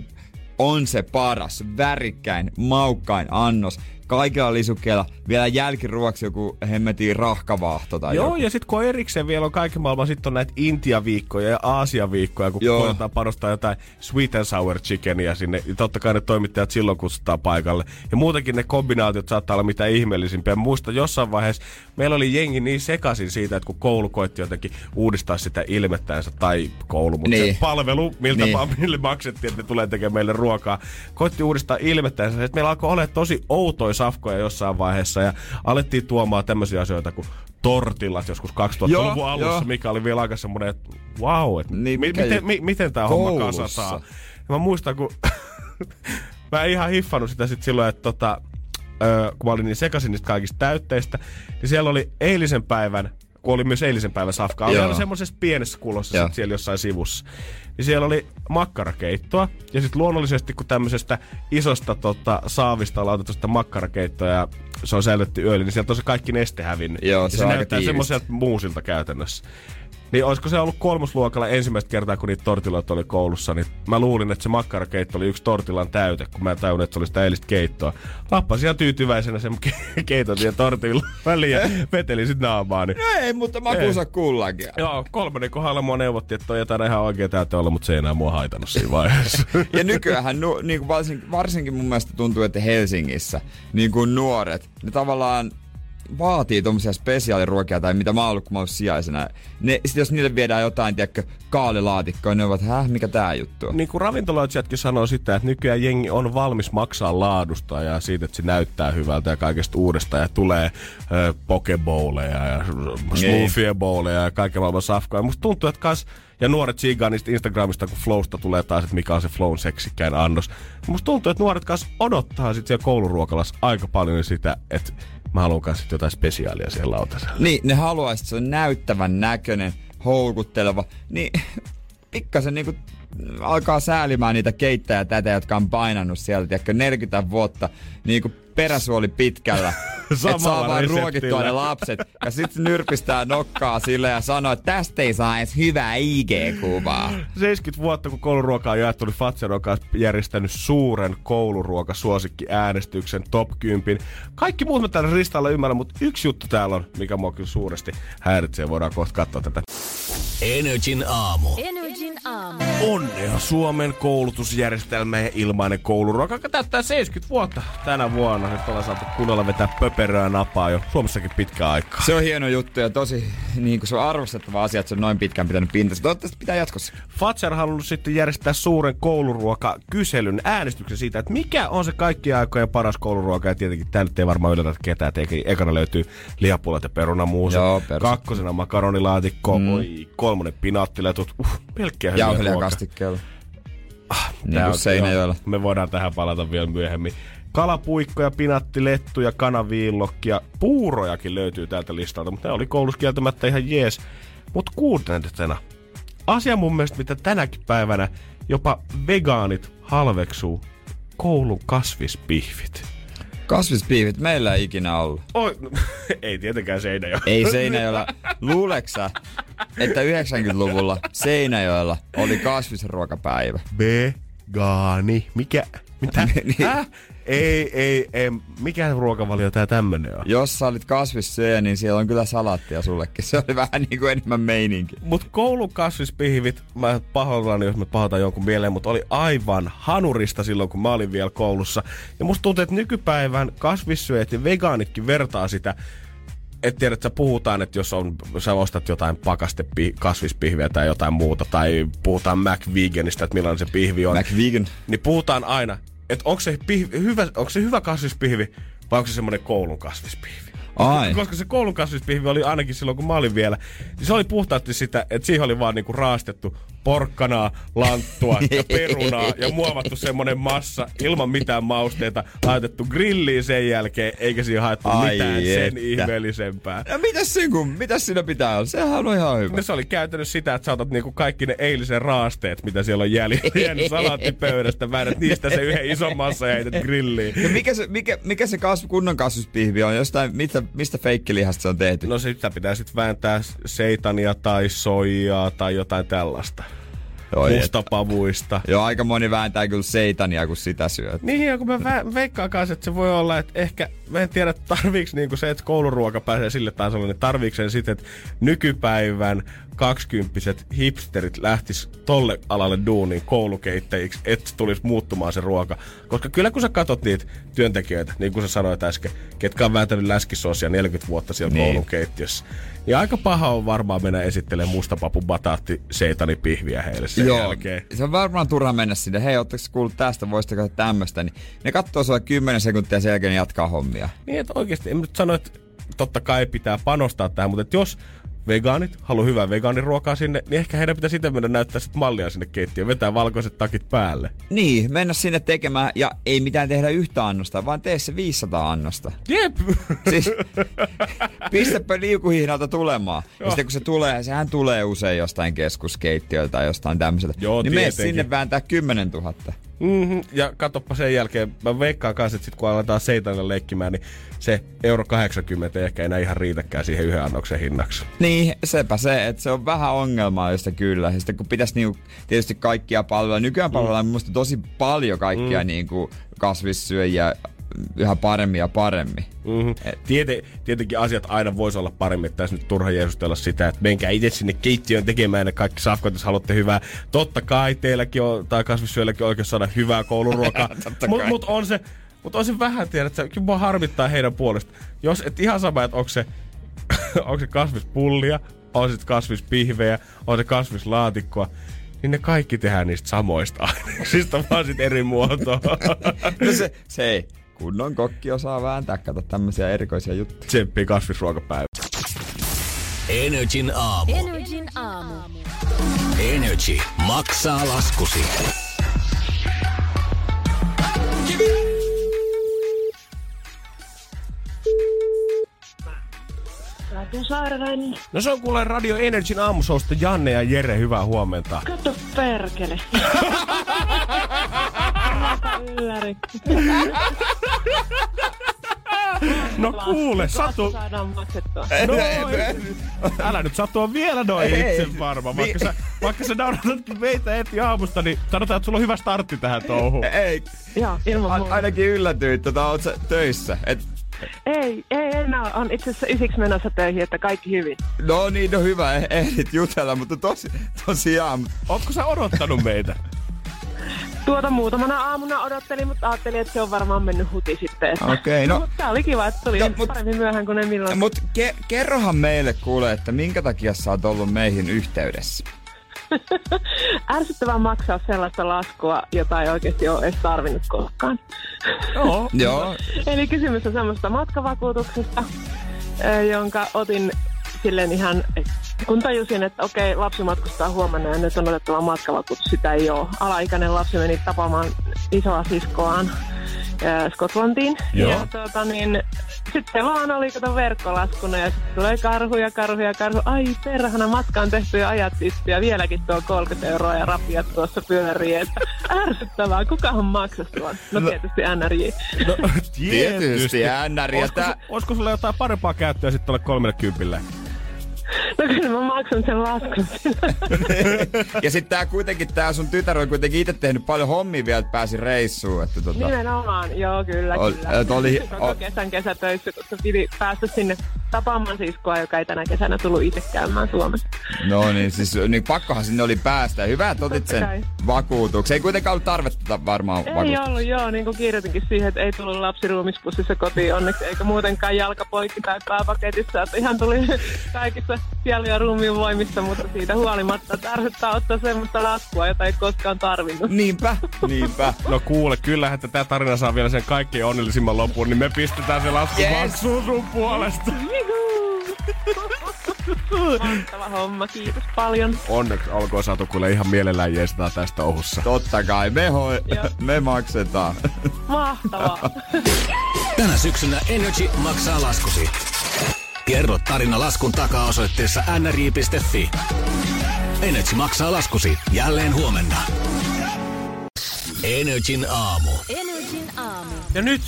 On se paras, värikkäin, maukkain annos. Kaikilla lisukkeilla vielä jälkiruoksi joku hemmetin rahkavaahto tai Joo, joku. Ja sit kun erikseen vielä on kaiken maailman, sit on näitä Intia-viikkoja ja Aasia-viikkoja, kun Joo. koetaan panostaa jotain sweet and sour chickenia sinne. Ja totta kai ne toimittajat silloin kutsutaan paikalle. Ja muutenkin ne kombinaatiot saattaa olla mitä ihmeellisimpiä. Muista jossain vaiheessa meillä oli jengi niin sekaisin siitä, että kun koulu koitti jotenkin uudistaa sitä ilmettänsä tai koulu, mutta niin. se palvelu, miltä niin. vaan mille maksettiin, että ne tulee tekemään meille ruokaa, koitti uudistaa ilmettänsä. Meillä alkoi olla tosi outoja safkoja jossain vaiheessa ja alettiin tuomaan tämmöisiä asioita kuin tortillat joskus kaksituhattaluvun joo, alussa, jo. mikä oli vielä aika semmoinen, että vau, wow, niin, mi- miten, mi- miten tää koulussa. Homma kasataan. Ja mä muistan, kun mä en ihan hiffannut sitä sit silloin, että tota, öö, kun mä olin niin sekaisin niistä kaikista täytteistä, niin siellä oli eilisen päivän, kun oli myös eilisen päivän safkaa, oli aina semmoisessa pienessä kulossa sit siellä jossain sivussa. Niin siellä oli makkarakeittoa, ja sitten luonnollisesti kun tämmöisestä isosta tota, saavista on otettu sitä makkarakeittoa ja se on säilytty yöllä, niin sieltä on se kaikki neste hävinnyt. Joo, se, se näyttää semmoiselta muusilta käytännössä. Niin olisiko se ollut kolmosluokalla ensimmäistä kertaa, kun niitä tortiloita oli koulussa, niin mä luulin, että se makkarakeitto oli yksi tortilan täyte, kun mä tajunnut, että se oli sitä eilistä keittoa. Lappasin ihan tyytyväisenä sen ke- keiton ja tortilan väliin ja vetelin sit naamaani. No ei, mutta makuunsa kullakin. Joo, kolmannen kohdalla mua neuvottiin, että toi jotain ihan oikein täytyy olla, mutta se ei enää mua haitannut siinä vaiheessa. Ja nykyäänhän, nu, niin varsinkin, varsinkin mun mielestä tuntuu, että Helsingissä niin kuin nuoret, ne tavallaan vaatii tommosia spesiaaliruokia tai mitä mä oon ollut, kun mä oon sijaisena. Ne, sit jos niille viedään jotain, tiedätkö, kaalilaatikkoa, ne ovat, häh, mikä tää juttu on? Niin kuin ravintoloitsijatkin sanoo sitä, että nykyään jengi on valmis maksaa laadusta ja siitä, että se näyttää hyvältä ja kaikesta uudesta ja tulee ö, pokebowleja ja smoothiebowleja ja kaiken maailman safkoja. Musta tuntuu, että kans ja nuoret Chiganista Instagramista, kun Flowsta tulee taas, että mikä on se Flown seksikkäin annos. Musta tuntuu, että nuoret kans odottaa sit siellä kouluruokalassa aika paljon sitä, että mä haluankaan sitten jotain spesiaalia siihen lautaselle. Niin, ne haluaisi, että se on näyttävän näköinen, houkutteleva. Niin, pikkasen niinku alkaa säälimään niitä keittäjä tätä, jotka on painannut sieltä, tiedätkö, neljäkymmentä vuotta niinku peräsuoli pitkällä. Samalla et saa vaan ruokittua ne lapset. Ja sit nyrpistää nokkaa sille ja sanoo, että tästä ei saa edes hyvää I G-kuvaa. seitsemänkymmentä vuotta, kun kouluruoka on jaettu, niin Fatser on järjestänyt suuren kouluruokasuosikkiäänestyksen top kymmenen. Kaikki muut mä täällä ristalla ymmärrän, mutta yksi juttu täällä on, mikä mua kyllä suuresti häiritsee. Voidaan kohta katsoa tätä. N R J:n aamu. N R J:n aamu. Onnea Suomen koulutusjärjestelmä ja ilmainen kouluruoka, joka täyttää seitsemänkymmentä vuotta tänä vuonna. Nyt ollaan saatu kunnolla vetää pöperöä napaa jo Suomessakin pitkään aikaa. Se on hieno juttu ja tosi niin kuin se on arvostettava asia, että se on noin pitkään pitänyt pintansa. Toivottavasti pitää jatkossa. Fazer halunnut sitten järjestää suuren kouluruokakyselyn äänestyksen siitä, että mikä on se kaikkien aikojen paras kouluruoka. Ja tietenkin tämä nyt ei varmaan yllätä ketään, että ekana löytyy lihapulat ja perunamuusi. Joo, perus. Kakkosena makaronilaatikko, mm. kolmonen pinaattiletut, uh, pelkkiä hyviä ruokaa. Jauhelia kastikkeella. Ah, niin kuin Seinäjoella. Me voidaan tähän palata vielä myöhemmin. Kalapuikkoja, pinattilettuja, kanaviillokkia, puurojakin löytyy tältä listalta, mutta ne oli koulussa kieltämättä ihan jees. Mut kuunteletetena. Asia mun mielestä, mitä tänäkin päivänä jopa vegaanit halveksuu, koulun kasvispihvit. Kasvispiivit meillä ei ikinä ollut. Oi, no, ei tietenkään Seinäjoella. Ei Seinäjoella. Luuleksä, että yhdeksänkymmentäluvulla Seinäjoella oli kasvisruokapäivä? Vegaani. Mikä? Mitä? Niin. Äh? Ei, ei, ei. Mikä ruokavalio tää tämmönen on? Jos sä olit kasvissyöjä, niin siellä on kyllä salaattia sullekin. Se oli vähän niinku enemmän meininki. Mut koulun kasvispihvit, mä pahoillani, jos mä pahoitan jonkun mieleen, mut oli aivan hanurista silloin, kun mä olin vielä koulussa. Ja musta tuntuu, että nykypäivän kasvissyöjät ja vegaanitkin vertaa sitä. Et tiedä, että puhutaan, että jos on, sä ostat jotain pakaste kasvispihviä tai jotain muuta, tai puhutaan McVeganista, että millainen se pihvi on. McVegan. Niin puhutaan aina, että onko se, pihvi, hyvä, onko se hyvä kasvispihvi vai onko se semmoinen koulun kasvispihvi. Ai. Koska se koulun kasvispihvi oli ainakin silloin, kun mä olin vielä, niin se oli puhtaasti sitä, että siihen oli vaan niinku raastettu porkkanaa, lanttua ja perunaa ja muovattu semmonen massa ilman mitään mausteita, laitettu grilliin sen jälkeen, eikä siihen haettu ai mitään että. Sen ihmeellisempää. Ja mitäs, siinä, kun, mitäs siinä pitää olla? Sehän on ihan hyvä. No, se oli käytännössä sitä, että sä otat niinku kaikki ne eilisen raasteet, mitä siellä on jäljellä, jäänyt salaattipöydästä, väärät niistä se yhden ison massan ja heität grilliin. No mikä se, mikä, mikä se kasv, kunnon kasvispihvi on? Jostain, mistä, mistä feikkilihasta se on tehty? No sitä pitää sit vääntää seitania tai soijaa tai jotain tällaista. Mustapavuista. Joo, aika moni vääntää kyllä seitania, kun sitä syöt. Niin, ja kun mä vä- veikkaan kanssa, että se voi olla, että ehkä, mä en tiedä, tarviiks niinku se, että kouluruoka pääsee sille tasolle, niin tarviiks sen sitten, että nykypäivän kaksikymppiset hipsterit lähtis tolle alalle duuniin koulukehittäjiksi, että tulisi muuttumaan se ruoka. Koska kyllä kun sä katot niitä työntekijöitä, niin kuin sä sanoit äsken, ketkä on vääntänyt läskisoosia neljäkymmentä vuotta siellä niin. Koulukeittiössä. Ja aika paha on varmaan mennä esittelemään mustapapu bataatti seitani pihviä heille sen joo, jälkeen. Se on varmaan turha mennä sinne. Hei, ootteko kuullut tästä, voisitteko tämmöstä? Niin ne katsoo sua kymmenen sekuntia sen jälkeen jatkaa hommia. Niin, että oikeesti en nyt sano, että totta kai pitää panostaa tähän, mutta jos vegaanit haluaa hyvää vegaaniruokaa sinne, niin ehkä heidän pitää sitten mennä näyttää sit mallia sinne keittiöön, vetää valkoiset takit päälle. Niin, mennä sinne tekemään ja ei mitään tehdä yhtä annosta, vaan tee se viisisataa annosta. Jep! Siis pistäpä liukuhihnalta tulemaan. Joo. Ja sitten kun se tulee, sehän tulee usein jostain keskuskeittiöltä tai jostain tämmöiseltä. Joo, niin mene sinne vääntää kymmenen tuhatta. Mm-hmm. Ja katoppa sen jälkeen, mä veikkaan kanssa, että sit kun aletaan seitanilla leikkimään, niin se euro kahdeksankymmentä ei ehkä enää ihan riitäkään siihen yhden annoksen hinnaksi. Niin, sepä se, että se on vähän ongelmaa, josta kyllä. Ja sitten kun pitäisi niinku, tietysti kaikkia palveluja, nykyään palveluja mm. minusta tosi paljon kaikkia mm. niinku, kasvissyöjiä yhä paremmin ja paremmin. Mm-hmm. Tieten, tietenkin asiat aina voisi olla paremmin, että tässä nyt turha jeesustella sitä, että menkää itse sinne keittiöön tekemään ne kaikki safkat, jos haluatte hyvää. Totta kai teilläkin on, tai kasvissyöjälläkin on oikeus saada hyvää kouluruokaa, mutta mut on, mut on se vähän, tiedätkö, kyllä mua harmittaa heidän puolesta. Jos et ihan sama, että onko se, onko se kasvispullia, on se kasvispihvejä, on se kasvislaatikkoa, niin ne kaikki tehdään niistä samoista aineksista, vaan sit eri muotoa. No se, se ei. Kunnon kokki osaa vääntää, kato tämmöisiä erikoisia juttuja. Tsemppi kasvisruokapäivä. N R J:n aamu. N R J:n aamu. N R J maksaa laskusi. No se on kuulee Radio N R J:n aamusousta Janne ja Jere, hyvää huomenta. Kato perkele. No kuule, satu. Älä nyt satua vielä noin itse varma. Vaikka sä, vaikka sä nauratatkin meitä eti aamusta, niin sanotaan, että sulla on hyvä startti tähän touhuun. Ei. Ainakin yllätyit, tota oot sä töissä. Et Ei, ei enää. On itse asiassa ysiksi menossa töihin, että kaikki hyvin. No niin, no hyvä. Ehdit jutella, mutta tosi, tosiaan. Ootko sä odottanut meitä? Tuota muutamana aamuna odottelin, mutta ajattelin, että se on varmaan mennyt huti sitten. Okei, okay, no. no mutta tää oli kiva, että tuli no, mut, paremmin myöhään kuin ne milloin. Mut ke- kerrohan meille kuule, että minkä takia sä oot ollut meihin yhteydessä? Ärsyttävää maksaa sellaista laskua, jota ei oikeasti ole edes tarvinnut koskaan. Joo. Joo. Eli kysymys on semmoista matkavakuutuksesta, jonka otin silleen ihan, kun tajusin, että okei, lapsi matkustaa huomenna ja nyt on otettava matkavakuutus, sitä ei ole. Alaikäinen lapsi meni tapaamaan isoa siskoaan äh, Skotlantiin. Joo. Ja tuota niin, sitten se vaan oli kato verkkolaskuna ja sitten tulee karhuja, karhuja, karhu. Ai perhana, matka on tehty ja ajat itse ja vieläkin tuo kolmekymmentä euroa ja rapiat tuossa pyörii. Että ärsyttävää, kukahan maksas tuon? No, no tietysti N R J. No tietysti N R J. Olisiko, tää... olisiko sulla jotain parempaa käyttöä sitten tuolle kolmellekymmenelle? No kyllä mä maksan sen laskun. Ja sit tää kuitenkin, tää sun tytär on kuitenkin ite tehnyt paljon hommia vielä, että pääsi reissuun. Että tota... Nimenomaan, joo kyllä Ol, kyllä. Et oli... Koko kesän kesätöissä, koska piti päästä sinne tapaamaan siskoa, joka ei tänä kesänä tullut itse käymään Suomessa. No niin, siis niin pakkohan sinne oli päästä. Hyvä, että otit sen vakuutuksen. Ei kuitenkaan ollut tarvetta varmaan vakuutuksen. Ei ollut, joo, niin kuin kirjoitinkin siihen, että ei tullut lapsi ruumispussissa kotiin onneksi, eikä muutenkaan jalkapoikki tai pääpaketissa, että ihan tuli kaikissa sielu- ja ruumiin voimissa, mutta siitä huolimatta tarvittaa ottaa semmoista laskua, jota ei koskaan tarvinnut. Niinpä, niinpä. No kuule, kyllähän tämä tarina saa vielä sen kaikkein onnellisimman lopun, niin me pistetään se lasku yes. maksuun sun puolesta. Mahtava homma, kiitos paljon. Onneksi olkoon saatu, kuule ihan mielellään jeestaa tästä Ohussa. Totta kai, me, ho- me maksetaan. Mahtavaa. Tänä syksynä Energy maksaa laskusi. Kerro tarina laskun takaa osoitteessa n r j piste f i. Energy maksaa laskusi jälleen huomenna. Energyn aamu. Energyn aamu. Ja nyt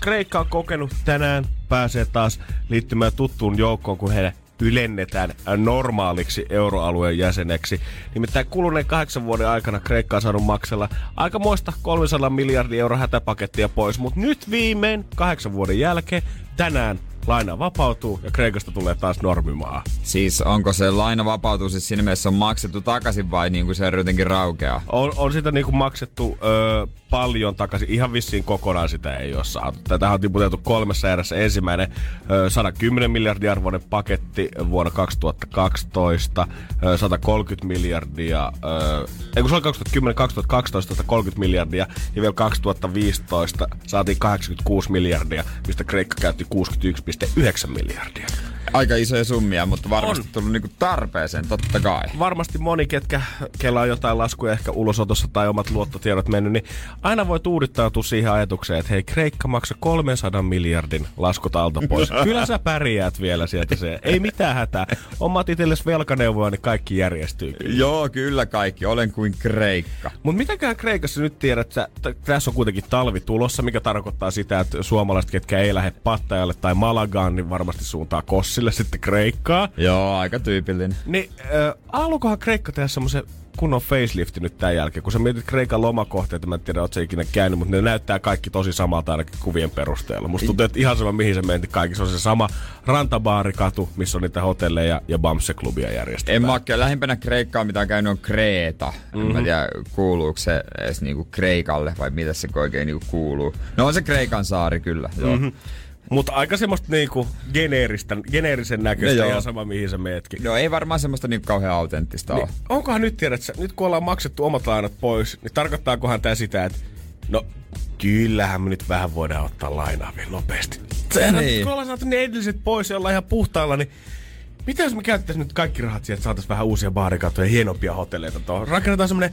Kreikka on kokenut tänään, pääsee taas liittymään tuttuun joukkoon, kun heidän ylennetään normaaliksi euroalueen jäseneksi. Nimittäin kuluneen kahdeksan vuoden aikana Kreikka on saanut maksella aikamoista kolmesataa miljardia euroa hätäpakettia pois, mutta nyt viimein kahdeksan vuoden jälkeen tänään laina vapautuu ja Kreikasta tulee taas normimaa. Siis onko se laina vapautuu siis siinä mielessä on maksettu takaisin vai niin kuin se jotenkin raukeaa? On, on sitä niin kuin maksettu öö, paljon takaisin. Ihan vissiin kokonaan sitä ei ole saatu. Tätä on tiputeltu kolmessa erässä. Ensimmäinen öö, sata kymmenen miljardia arvoinen paketti vuonna kaksituhattakaksitoista. Öö, sata kolmekymmentä miljardia. Öö, ei kun se oli kaksituhattakymmenen kaksituhattakaksitoista sata kolmekymmentä miljardia. Ja vielä kaksituhattaviisitoista saatiin kahdeksankymmentäkuusi miljardia, mistä Kreikka käytti kuusikymmentäyksi pilkku yhdeksän miljardia. Aika isoja summia, mutta varmasti on tullut niinku tarpeeseen, totta kai. Varmasti moni, ketkä kelaa jotain laskuja ehkä ulosotossa tai omat luottotiedot mennyt, niin aina voi tuudittautua siihen ajatukseen, että hei, Kreikka maksaa kolmesataa miljardin laskut alta pois. Kyllä sä pärjäät vielä sieltä se. Ei mitään hätää. Omat itsellesi velkaneuvoja, niin kaikki järjestyy. Joo, kyllä kaikki. Olen kuin Kreikka. Mutta mitäköhän Kreikassa nyt tiedät, t- tässä on kuitenkin talvi tulossa, mikä tarkoittaa sitä, että suomalaiset, ketkä ei lähde Pattajalle tai Malagaan, niin varmasti suuntaa Kossille sitten Kreikkaa. Joo, aika tyypillinen. Niin, äh, alkohan Kreikka tehdä semmoisen kunnon facelifti nyt tämän jälkeen? Kun sä mietit Kreikan lomakohteita, mä en tiedä, oot sä ikinä käynyt, mutta ne näyttää kaikki tosi samalta ainakin kuvien perusteella. Musta tuntuu, että ihan sama mihin se menti kaikissa. Se on se sama rantabaarikatu, missä on niitä hotelleja ja Bamse-klubia järjestetään. En mä ole lähimpänä Kreikkaa, mitä on käynyt, on Kreeta. Mm-hmm. En mä tiedä, kuuluuko se edes niinku Kreikalle vai mitä se oikein niinku kuuluu. No on se Kreikan saari kyllä, joo. Mm-hmm. Mutta aika semmoista niinku geneeristä, geneerisen näköistä, no ihan sama mihin sä meetkin. No ei varmaan semmoista niinku kauhean autenttista niin ole. Onkohan nyt tiedät sä, nyt kun ollaan maksettu omat lainat pois, niin tarkoittaakohan tää sitä, että no kyllähän me nyt vähän voidaan ottaa lainaa vielä nopeasti. Niin. Kun ollaan saatu ne edelliset pois ja ollaan ihan puhtaalla, niin mitä jos me käyttäis nyt kaikki rahat siihen, että saatais vähän uusia baarikatoja ja hienompia hotelleita tuohon? Rakennetaan semmonen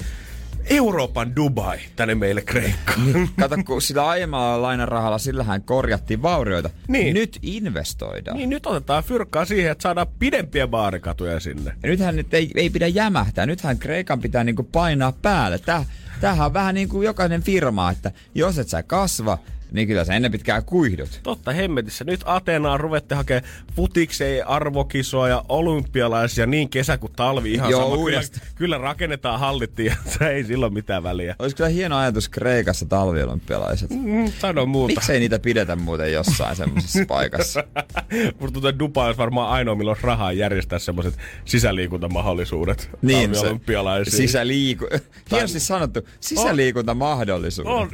Euroopan Dubai tänne meille Kreikkaan. Kato, kun sillä aiemmalla lainarahalla sillähän korjattiin vaurioita. Niin. Nyt investoidaan. Niin, nyt otetaan fyrkkaa siihen, että saadaan pidempiä baarikatuja sinne. Ja nythän nyt ei, ei pidä jämähtää. Nythän Kreikan pitää niinku painaa päälle. Täh, tämähän on vähän niin kuin jokainen firma, että jos et sä kasva, niin kyllä sä ennen pitkään kuihdut. Totta hemmetissä. Nyt Ateenaan ruvette hakee futikseen, arvokisoja, olympialaisia, niin kesä kuin talvi ihan joo, sama. Uudestaan. Kyllä rakennetaan, hallittiin, ja ei silloin mitään väliä. Olisi kyllä hieno ajatus Kreikassa talviolympialaiset. Mm, sano muuta. Miksei niitä pidetä muuten jossain semmoisessa paikassa? Musta tuntuu, että Dubai olisi varmaan ainoa, milloin rahaa järjestää semmoiset sisäliikuntamahdollisuudet niin, talviolympialaisiin. Sisäliiku... Hienosti sanottu. Sisäliikuntamahdollisuudet. On.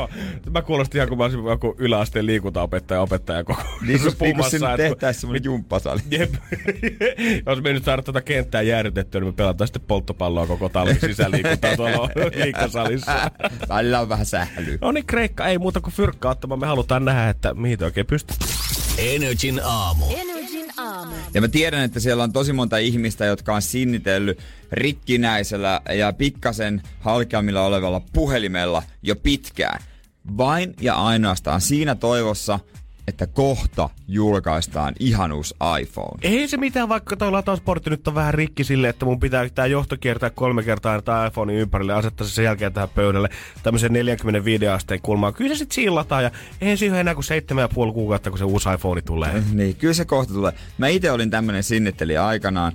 on. Mä kuulostin ihan, kun mä olisin joku yläasteen liikuntaopettaja opettaja koko niin, kun pummassa. Niin, kun tehtäisiin semmoinen jumppasali. Jep. Jos me ei nyt saada tätä kenttää jäädytettyä, niin me pelataan sitten polttopalloa koko talvi sisäliikuntaa tuolla liikasalissa. Välillä on vähän sählyä. No niin, Kreikka, ei muuta kuin fyrkkaa ottamaan. Me halutaan nähdä, että mihin te oikein pystyt. N R J:n aamu. N R J:n aamu. Ja mä tiedän, että siellä on tosi monta ihmistä, jotka on sinnitellyt rikkinäisellä ja pikkasen halkeamilla olevalla puhelimella jo pitkään. Vain ja ainoastaan siinä toivossa, että kohta julkaistaan ihan uusi iPhone. Ei se mitään, vaikka toi latausportti nyt on vähän rikki sille, että mun pitää tää johto kiertää kolme kertaa tää iPhone ympärille ja asettaa se sen jälkeen tähän pöydälle tämmöisen neljäkymmentäviisi asteen kulmaan. Kyllä se sit siinä lataa ja ei siihen enää kuin seitsemän ja puoli kuukautta, kun se uusi iPhone tulee. Niin, kyllä se kohta tulee. Mä ite olin tämmönen sinnittelijä aikanaan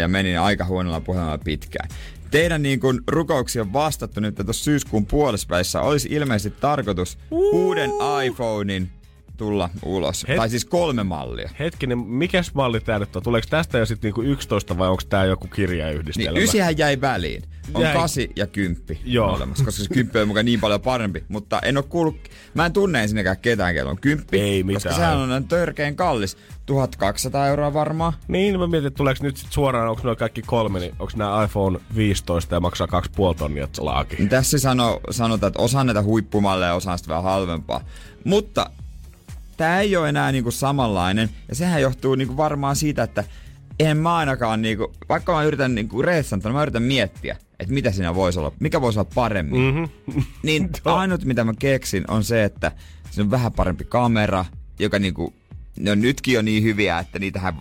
ja menin aika huonolla puhelimella pitkään. Teidän niin kun rukouksia on vastattu nyt, että tuossa syyskuun puolespäissä olisi ilmeisesti tarkoitus Uuu. uuden iPhonein tulla ulos. Het- tai siis kolme mallia. Hetkinen, mikäs malli tää nyt on? Tuleeko tästä jo sit niinku yksitoista vai onko tää joku kirjayhdistelmä? Niin ysihän jäi väliin. On jäi. kasi ja kymppi. Joo. Olemassa, koska se kymppi on mukaan niin paljon parempi. Mutta en oo kuullut, mä en tunne ensinnäkään ketään, kello on kymppi. Ei mitään. Koska sehän on törkeen kallis. tuhatkaksisataa euroa varmaan. Niin, mä mietin, että tuleeko nyt sit suoraan, onko nuo kaikki kolme, niin onko nää iPhone viisitoista ja maksaa kaksi pilkku viisi tonnia laaki. Tässä sano, sanotaan, että osaan näitä huippumalleja, osaan sitä vähän halvempaa. Mutta tää ei ole enää niinku samanlainen, ja sehän johtuu niinku varmaan siitä, että en mä ainakaan, niinku, vaikka mä yritän niinku reissantana, mä yritän miettiä, että mitä siinä voisi olla, mikä voisi olla paremmin. Mm-hmm. Niin ainut mitä mä keksin on se, että se on vähän parempi kamera, joka niinku, ne on nytkin jo niin hyviä, että niitähän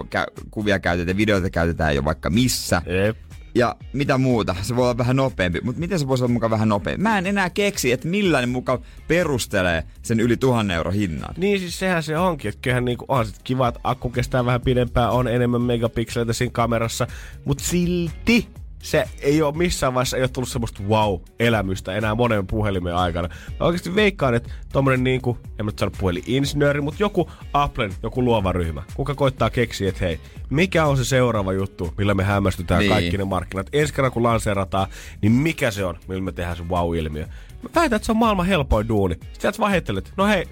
kuvia käytetään, videoita käytetään jo vaikka missä. Yep. Ja mitä muuta, se voi olla vähän nopeampi, mutta miten se voisi olla mukaan vähän nopeampi? Mä en enää keksi, että millä ne mukaan perustelee sen yli tuhannen euron hinnan. Niin siis sehän se onkin, että kyllähän niinku on sit kiva, että akku kestää vähän pidempään, on enemmän megapikseleitä siinä kamerassa, mutta silti se ei ole missään vaiheessa, ei ole tullut semmoista wow-elämystä enää monen puhelimen aikana. Mä oikeesti veikkaan, että tommonen niinku, en mä nyt sano puhelininsinööri, mutta joku Applen, joku luova ryhmä, kuka koittaa keksiä, että hei, mikä on se seuraava juttu, millä me hämmästytään niin kaikki ne markkinat. Ensi kerran kun lanseerataan, niin mikä se on, millä me tehdään se wow-ilmiö. Mä väitän, että se on maailman helpoin duuni. Sitten sä vaan heittelet, no hei,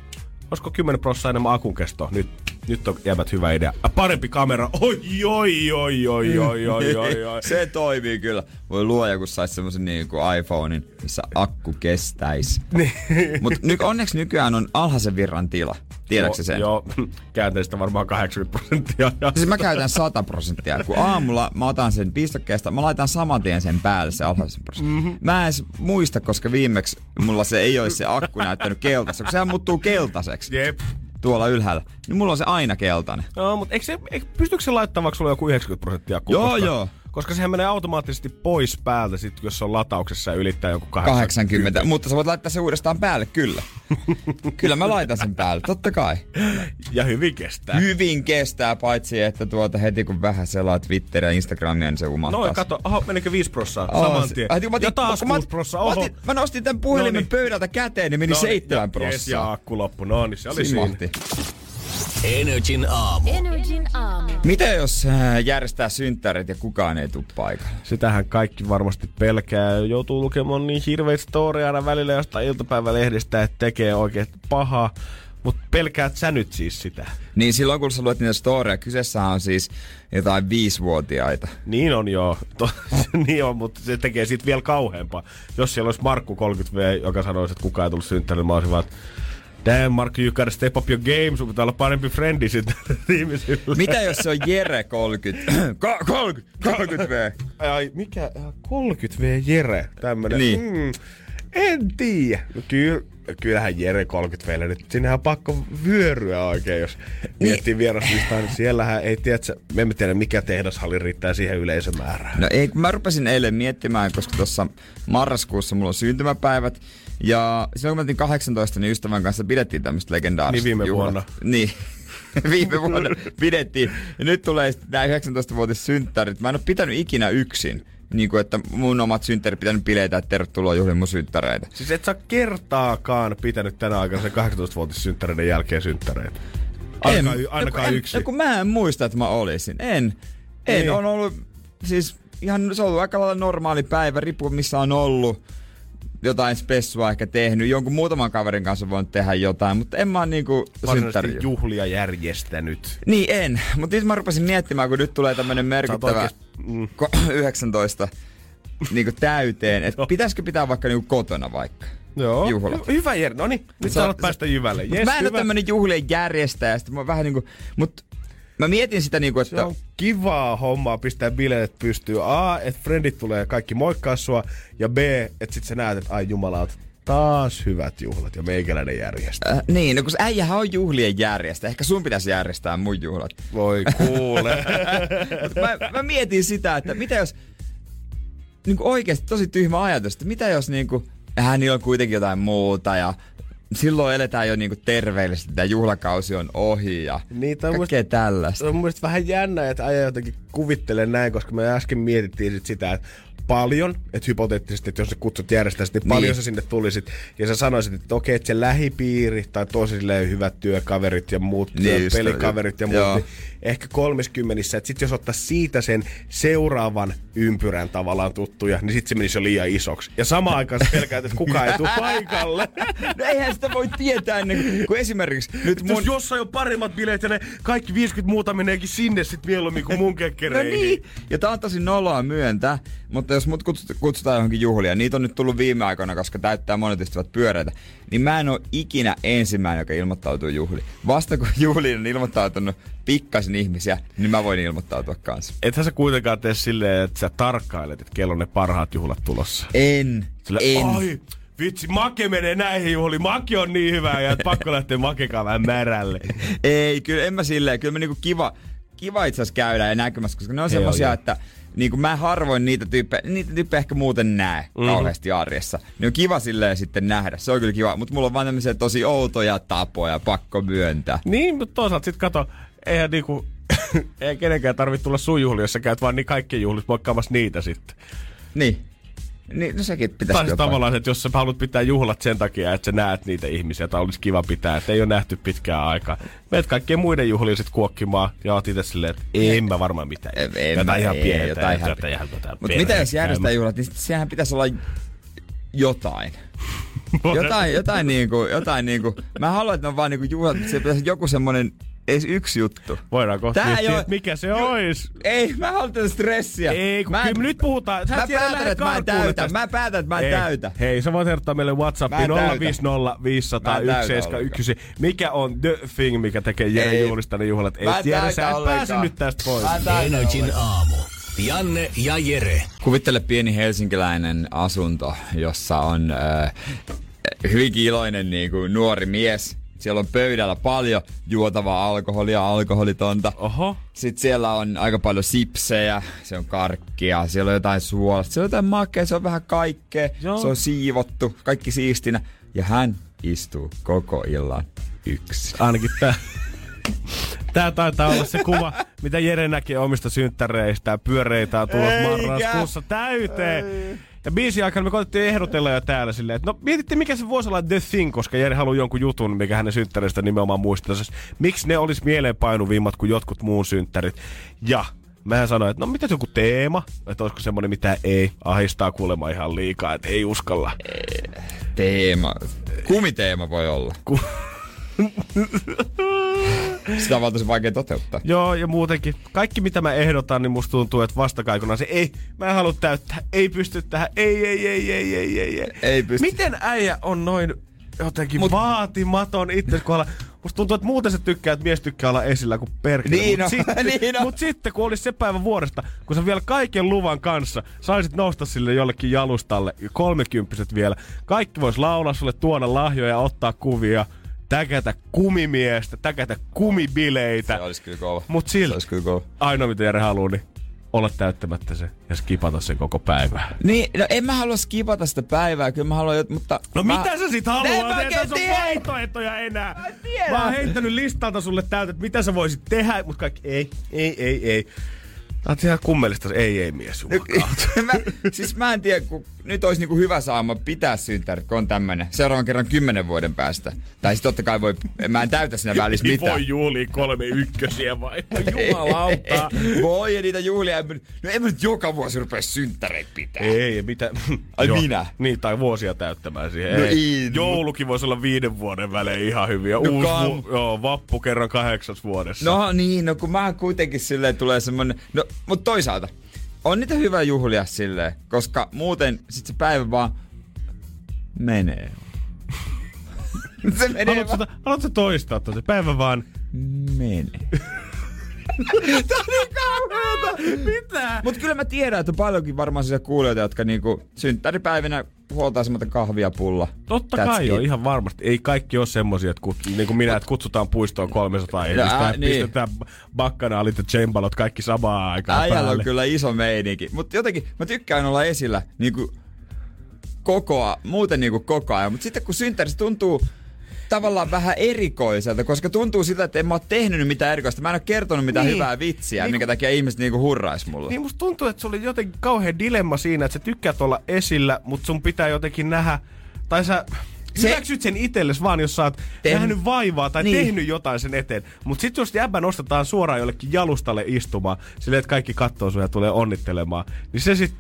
olisiko kymmenen prosenttia enemmän akun kestoa nyt? Nyt on jäbät hyvä idea. A, parempi kamera. Oi, oi, oi, oi, oi, oi, oi, oi. Se toimii kyllä. Voi luoja, kun sais semmosen niinku iPhonein, missä akku kestäis. Mut nyt onneksi nykyään on alhaisen virran tila. Tiedätkö sen? Joo, käytän sitä varmaan kahdeksankymmentä prosenttia. Siis mä käytän sata prosenttia. Kun aamulla mä otan sen pistokkeesta, mä laitan saman tien sen päälle se alhaisen prosentti. Mm-hmm. Mä en edes muista, koska viimeksi mulla se ei ois se akku näyttänyt keltaista, kun sehän muuttuu keltaiseksi. Jep. Tuolla ylhäällä. Niin mulla on se aina keltainen. No, mutta eikö se, eikö, pystyykö se laittamaan, vaikka sulla on joku yhdeksänkymmentä prosenttia akku? Joo, koska, joo. Koska sehän menee automaattisesti pois päältä, sit, jos se on latauksessa ja ylittää joku kahdeksankymmentä. kahdeksankymmentä. Mutta sä voit laittaa se uudestaan päälle, kyllä. Kyllä mä laitan sen päälle, totta kai. Ja hyvin kestää. Hyvin kestää, paitsi että tuota heti kun vähän selaa Twitteriä ja Instagramia, niin se umahtaa. Noin, kato, oho, menikö viisi prosenttia saman tien. Ja taas kuusi prosenttia, oho. Mä, mä nostin tämän puhelimen Noniin. pöydältä käteen, niin meni seitsemän prosenttia. Jees, ja akku loppu, no niin, se oli siinä. N R J:n aamu. N R J:n aamu. Mitä jos järjestää synttärit ja kukaan ei tule paikalle? Sitähän kaikki varmasti pelkää. Joutuu lukemaan niin hirveitä storia aina välillä jostain iltapäivälehdistä, että tekee oikein pahaa. Mutta pelkäät sä nyt siis sitä? Niin silloin kun sä luet niitä storia, kyseessähän on siis jotain viisivuotiaita. Niin on joo, to, niin on, mutta se tekee siitä vielä kauheampaa. Jos siellä olisi Markku kolmekymmentä vuotta, joka sanoisi, että kukaan ei tullut synttärille, mä olisin vaan, damn, Mark, you gotta step up your game. Sun pitää olla parempi frendi sitten ihmisille. Mitä jos se on Jere kolmekymmentä? kolmekymmentä, kolmekymmentä vuotta. Ai, mikä? kolmekymmentä vuotta Jere. Tämmönen. Niin. Mm, en tiedä. Kyllä. Kyllähän Jere kolmekymmentä vuotta nyt, sinnehän on pakko vyöryä oikein, jos miettii vieraslistaa, niin siellähän ei tiedä, me emme tiedä mikä tehdashalli riittää siihen yleisömäärään. No ei, kun mä rupesin eilen miettimään, koska tuossa marraskuussa mulla on syntymäpäivät, ja silloin kun mä olin kahdeksantoista, niin ystävän kanssa pidettiin tämmöistä legendaarista. Niin viime juhlat. vuonna. Niin. Viime vuonna pidettiin. Ja nyt tulee nämä yhdeksäntoistavuotiset synttärit. Mä en ole pitänyt ikinä yksin. niinku, että mun omat synttärit pitänyt bileitä, että tervetuloa juhliin mun synttäreitä. Siis et sä kertaakaan pitänyt tänä aikana sen kahdeksantoistavuotias synttäreiden jälkeen synttäreitä? Ainakaan, en, ainakaan no, yksi. En, no, kun mä en muista, että mä olisin. En. En. Ei. On ollut, siis ihan, se on ollut aika lailla normaali päivä, riippuu missä on ollut. Jotain spessua ehkä tehnyt. Jonkun muutaman kaverin kanssa voin tehdä jotain, mutta en mä oo niinku synttäri juhlia järjestänyt. Niin en, mutta nyt mä rupesin miettimään, kun nyt tulee tämmönen merkittävä mm. yhdeksäntoista niinku täyteen, että pitäisikö pitää vaikka niinku kotona vaikka. Joo. Juhlat. Hyvä Jere, no niin. Nyt sä alat päästä jyvälle. Yes, mä en oo tämmönen juhlien järjestäjä, sit mä oon vähän niinku, mut mä mietin sitä niinku, että... Se on kivaa hommaa pistää bileet pystyyn. A, että frendit tulee kaikki moikkaa sua. Ja B, että sit sä näet, että ai jumala, taas hyvät juhlat ja meikäläinen järjestää. Äh, niin, no kun äijähän on juhlien järjestä. Ehkä sun pitäisi järjestää mun juhlat. Voi kuule. mä, mä mietin sitä, että mitä jos... Niinku oikeesti tosi tyhmä ajatus, että mitä jos niinku... Äh, niillä on kuitenkin jotain muuta ja... Silloin eletään jo niinku terveellisesti, tämä juhlakausi on ohi ja niin, kaikkea musta, tällaista. On mun mielestä vähän jännä, että ajan jotenkin kuvittelee näin, koska me äsken mietittiin sit sitä, että paljon, että hypoteettisesti, että jos sä kutsut järjestäisit, niin, niin paljon sä sinne tulisit. Ja sä sanoisit, että okei, että se lähipiiri tai tosi hyvät työkaverit ja muut, niin, pelikaverit ja muut, niin ehkä kolmeskymmenessä. Että sit jos ottais siitä sen seuraavan ympyrän tavallaan tuttuja, niin sit se menisi jo liian isoksi. Ja samaan aikaan sä pelkäät, että kukaan ei tule paikalle. No eihän sitä voi tietää ennen kuin esimerkiksi nyt mun... Jos jossain on paremmat bileet ja ne kaikki viisikymmentä muuta meneekin sinne sit mieluummin kuin mun kekkereihin. No niin. Ja tää on tosi noloa myöntää, mutta jos mut kutsutaan johonkin juhlia, niitä on nyt tullut viime aikoina, koska täyttää monet ystävät pyöreitä, niin mä en oo ikinä ensimmäinen, joka ilmoittautuu juhliin. Vasta kun juhliin on ilmoittautunut pikkasen ihmisiä, niin mä voin ilmoittautua kanssa. Ethän sä kuitenkaan tee silleen, että sä tarkkailet, että kello on ne parhaat juhlat tulossa. En, silleen, en. Ai, vitsi, Make menee näihin juhliin, Make on niin hyvä ja pakko lähteä Makekaan vähän märälle. Ei, kyllä en mä silleen, kyllä mä niinku kiva, kiva itse asiassa käydään ja näkymässä, koska ne on semmosia, että... Niin kuin mä harvoin niitä tyyppejä, niitä tyyppejä ehkä muuten näe mm-hmm. kauheasti arjessa. Niin on kiva silleen sitten nähdä, se on kyllä kiva. Mutta mulla on vaan tämmöisiä tosi outoja tapoja, pakko myöntää. Niin, mutta toisaalta sit kato, eihän niinku, ei kenenkään tarvitse tulla sun juhliin, jos sä käyt vaan niin kaikkien juhlit moikkaamassa niitä sitten. Niin. Niin, no sekin pitäisi jopa. Tai tavallaan, että jos sä haluat pitää juhlat sen takia, että sä näet niitä ihmisiä, tai olisi kiva pitää, että ei ole nähty pitkään aikaa. Meet kaikkien muiden juhliin sit kuokkimaan, ja oot itse silleen, että en mä varmaan mitään. Jotain ihan pientä. Mutta mitä jos järjestää juhlat, niin sehän pitäisi olla jotain. Jotain, jotain niinku, jotain niinku. Mä haluan, että ne on vaan niinku juhlat, mutta se pitäisi joku semmonen... Ei yksi juttu. Voidaan kohta miettiä, mikä se jo, ois. Ei, mä haluan tätä stressiä. Ei, kun mä en, nyt puhutaan. Sä mä päätän, että mä en täytä. Mä päätän, että mä en täytä. Hei, sä voit ehdottaa meille WhatsAppiin nolla viisi nolla viisi nolla yksi seitsemän yksi. Mikä on the thing, mikä tekee Jere juhlista ne juhlat? Ei tiedä, sä et pääse nyt tästä pois. Energin aamu. Janne ja Jere. Kuvittele pieni helsinkiläinen asunto, jossa on äh, hyvinkin iloinen niin kuin nuori mies. Siellä on pöydällä paljon juotavaa alkoholia, alkoholitonta. Oho. Sitten siellä on aika paljon sipsejä, se on karkkia, siellä on jotain suolasta, siellä on jotain makea, se on vähän kaikkea. Joo. Se on siivottu, kaikki siistinä. Ja hän istuu koko illan yksi. Ainakin tää. Tää taitaa olla se kuva, mitä Jere näki omista synttäreistä. Pyöreitä on tulossa marraskuussa täyteen. Ei. Ja biisin aikana me koitettiin ehdotella jo täällä silleen, että no mietittiin mikä se voisi olla The Thing, koska Jere haluaa jonkun jutun, mikä hänen synttäreistä nimenomaan muistaisi. Miksi ne olisi mieleenpainuvimmat kuin jotkut muun synttärit? Ja mähän sanoin, että no mitä joku teema? Että olisiko semmonen mitä ei ahistaa kuulemaan ihan liikaa, että ei uskalla. Teema. Kumiteema voi olla. Ku- Sitä on valtaisen vaikea toteuttaa. Joo, ja muutenkin. Kaikki mitä mä ehdotan, niin musta tuntuu, että vastakaikunaan se ei, mä en halua täyttää, ei pysty tähän, ei, ei, ei, ei, ei, ei, ei. Ei pysty. Miten äijä on noin jotenkin Mut... vaatimaton itsensä kohdalla? Musta tuntuu, että muuten sä tykkää, että mies tykkää olla esillä kuin perkele. Niin on, mut, niin on. Mut sitten, kun olisi se päivä vuodesta, kun sä vielä kaiken luvan kanssa saisit nousta sille jollekin jalustalle, kolmekymppiset vielä, kaikki vois laulaa sulle, tuoda lahjoja, ottaa kuvia. Täkätä kumimiestä, täkätä kumibileitä. Se olisi kyllä kova. Mut silti, ainoa mitä Jere haluu, niin olla täyttämättä se ja skipata sen koko päivää. Niin, no en mä halua skipata sitä päivää, kyllä mä haluan, mutta... No mä... mitä sä sit haluat? Ei tässä ole vaihtoehtoja enää. Mä tiedän. Mä oon heittänyt listalta sulle täytä, että mitä sä voisit tehdä, mut kaikki ei, ei, ei, ei. Tää on ihan kummellista, ei ei mies jumalat. No, siis mä en tiedä, kun nyt olisi niinku hyvä saama pitää synttärit, kun on tämmönen. Seuraavan kerran kymmenen vuoden päästä. Tai sit totta kai voi, mä en täytä siinä välissä mitään. Niin voi juhlia kolme ykkösiä vai? Jumalauta. Voi ja niitä juhlia. No en mä nyt joka vuosi rupea synttäreitä pitää. Ei, mitä? Ai joo, minä? Niin, tai vuosia täyttämään siihen. No, ei. Joulukin voisi olla viiden vuoden välein ihan hyviä. No, Uusi kan... vu- joo, vappu kerran kahdeksas vuodessa. No niin, no kun mä kuitenkin silleen tulee semmonen... No, mut toisaalta, on niitä hyvä juhlia silleen, koska muuten sit se päivä vaan menee. Se menee. Haluatko, vaan... haluatko toistaa tuon? Se päivä vaan menee. Tää on niin kauheeta! Mitä? Mut kyllä mä tiedän, että paljonkin varmaan siis kuulijoita, jotka niinku synttäripäivinä huoltaa semmoita kahviapulla. Totta That's kai on ihan varmasti. Ei kaikki oo semmosia, että kut, niin kuin minä, että kutsutaan puistoon kolmesataa ihmistä, niin. Pistetään bakkanaalit ja tsembalot kaikki samaan aikaan päälle. Äijällä on kyllä iso meininki. Mut jotenkin mä tykkään olla esillä niinku kokoa, muuten niinku koko ajan. Mut sitten kun synttäri se tuntuu... tavallaan vähän erikoiselta, koska tuntuu siltä, että en mä oo tehnyt mitään erikoista. Mä en oo kertonut mitään niin, hyvää vitsiä, niin, minkä takia ihmiset niinku hurrais mulle. Niin musta tuntuu, että se oli jotenkin kauhean dilemma siinä, että sä tykkäät olla esillä, mut sun pitää jotenkin nähdä, tai sä... Se... hyväksyt sen itsellesi vaan, jos sä oot Tem... nähnyt vaivaa tai niin. tehnyt jotain sen eteen. Mut sit jos jäbä nostetaan suoraan jollekin jalustalle istumaan, silleen, että kaikki kattoo sun ja tulee onnittelemaan, niin se sit...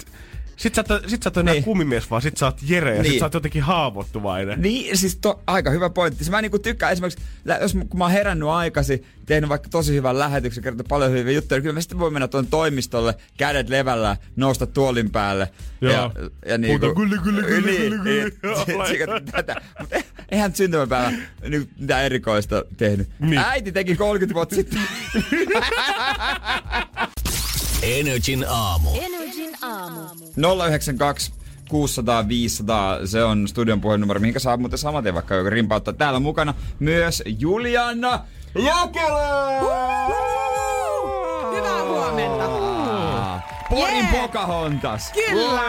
Sit sä, to, sit sä oot enää niin. kummimies, vaan sit sä oot Jere ja niin. sit sä oot jotenkin haavoittuvainen. Niin, siis to, aika hyvä pointti. Mä niinku tykkään esimerkiksi, jos kun mä oon herännyt aikasi, tehnyt vaikka tosi hyvän lähetyksen, kertonut paljon hyviä juttuja, niin kyllä mä sitten voi mennä tuon toimistolle, kädet levällään, nousta tuolin päälle. Joo. Ja, ja niinku... Puhuta gulli, gulli, gulli, gulli, gulli. Mutta eihän syntymäpäivä mitään erikoista tehnyt. Niin. Äiti teki kolmekymmentä vuotta sitten. Energin aamu. Energin aamu. nolla yhdeksän kaksi kuusi nolla nolla viisi nolla nolla. Se on studion puhelinnumero, mihinkä saa muuten samaten vaikka joka rimpauttaa. Täällä mukana myös Juliana Lokela! Hyvää huomenta! Porin yeah. Pocahontas! Kyllä!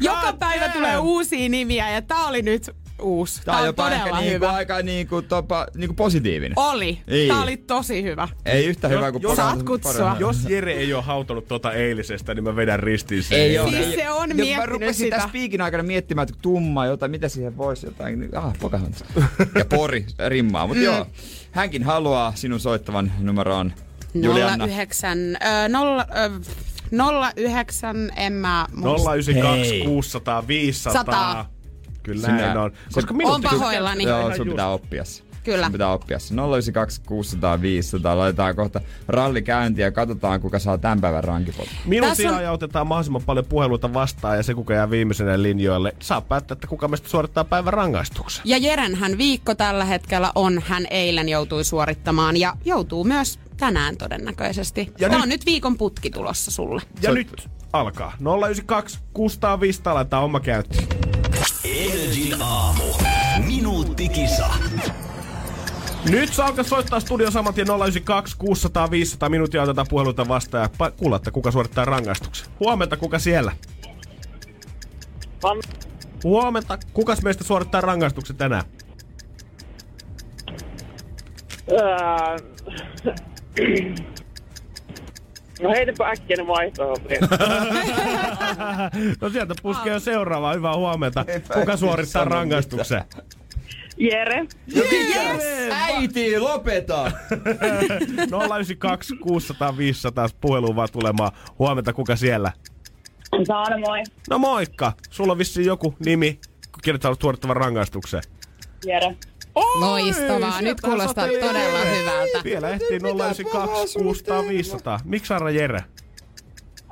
Joka päivä tulee uusia nimiä ja tää oli nyt... uusi. Tää on jopa ehkä niinku aika niinku, topa, niinku positiivinen. Oli. Ei. Tää oli tosi hyvä. Ei yhtä hyvä kuin Pocahontas. Jos Jere ei oo hautanut tota eilisestä, niin mä vedän ristiin sen. Ei oo. Siis se on miettinyt sitä. Mä rupesin tässä piikin aikana miettimään, että tummaa jotain, mitä siihen voisi jotain. Ah, Pocahontas. Ja Pori rimmaa. Mut mm. joo, hänkin haluaa sinun soittavan numeroon. Juliana. nolla yhdeksän, en mä muista. nolla yhdeksän kaksi kuusi nolla nolla viisi nolla nolla. Kyllä näin on. Koska on pahoillani. Joo, sun pitää oppia se. Kyllä. Sun pitää oppia se. nolla yhdeksän kaksi kuusi nolla nolla viisi nolla nolla. Laitetaan kohta rallikäyntiä ja katsotaan, kuka saa tämän päivän rankipolku. Minuutin on... ajautetaan mahdollisimman paljon puheluita vastaan ja se, kuka jää viimeisenä linjoille, saa päättää, että kuka meistä suorittaa päivän rangaistuksen. Ja Jerenhän viikko tällä hetkellä on. Hän eilen joutui suorittamaan ja joutuu myös tänään todennäköisesti. Ja nyt... on nyt viikon putki tulossa sulle. Ja so... nyt alkaa. nolla yhdeksän kaksi kuusi nolla nolla viisi nolla nolla. Laitetaan oma käyntiin. Energin aamu. Minuuttikisa. Nyt saa alkaa soittaa studio saman tien nolla yhdeksän kaksi kuusi nolla nolla viisi nolla nolla. Minuutin otetaan puheluita vastaan ja pa- kuulla, että kuka suorittaa rangaistuksen. Huomenta, kuka siellä? Pan. Huomenta. Kukas meistä suorittaa rangaistuksen tänään? Ää... No heitäpä äkkiä ne vaihtoehtoja. No sieltä puskee jo seuraavaa. Hyvää huomenta. Kuka suorittaa rangaistuksen? Jere. No, yes! Äiti, lopeta! nolla yhdeksän kaksi kuusi nolla nolla viisi nolla nolla puheluun vaan tulemaan. Huomenta, kuka siellä? Saara, moi. No moikka. Sulla on vissiin joku nimi, kun kirjoittaa suorittavan rangaistuksen. Jere. Oi, loistavaa. Nyt kuulostaa satee. Todella hyvältä. Vielä ehtii nolla yhdeksän kaksi kuusi nolla nolla viisi nolla nolla. Miksi Saara Jere?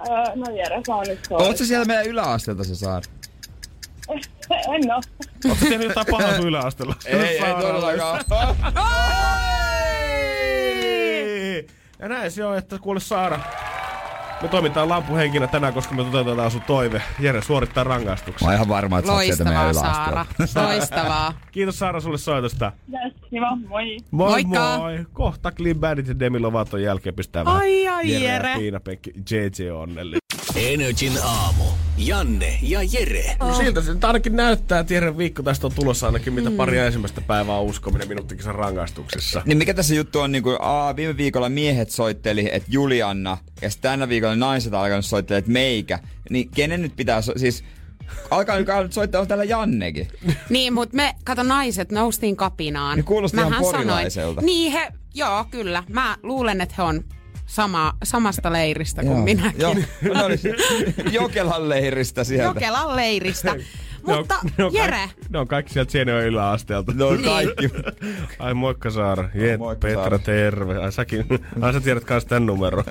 Öö, no Jere, saa nyt soittaa. Oletko siellä meidän yläasteelta se Saara? En oo. Oletko siellä jotain pahaa sun yläasteella? Ei, ei todellakaan. Ja näin se on, että kuule Saara. Me toimitaan lampuhenkinä tänään, koska me toteutetaan sun toive. Jere suorittaa rangaistuksen. Mä ihan varma, että sä oot sieltä meidän Saara. Loistavaa. Kiitos Saara sulle soitosta. Yes, kiva, moi. Moi Moikka. Moi. Kohta Clean Bandit ja Demi Lovaton jälkeen pistää ai, vähän ai, Jere, Jere ja Piina Penkki. jii jii onnellinen. N R J:n aamu. Janne ja Jere. No siltä se ainakin näyttää, että Jeren viikko tästä on tulossa ainakin mitä mm. paria ensimmäistä päivää uskominen minuuttikisan rangaistuksessa. Niin mikä tässä juttu on, niin kuin aa, viime viikolla miehet soitteli, että Julianna, ja tänä viikolla naiset alkanut soittelemaan, että meikä. Niin kenen nyt pitää, so- siis alkaa nyt soittaa, on täällä Jannekin. Niin, mutta me, kato naiset, noustiin kapinaan. Niin kuulosti Mähän ihan porilaiselta. Sanoin, niin he, joo kyllä, mä luulen, että he on. Sama, samasta leiristä kuin minäkin. Jo, no oli Jokelan leiristä sieltä. Jokelan leiristä. Mutta ne on, ne on Jere. Kaikki, ne on kaikki sieltä Seinäjoen yläasteelta. Ne on kaikki. Ai moikka Saara. Jet, no, Petra, Saara. Terve. Ai säkin. Ai sä tiedät kans tän numeron.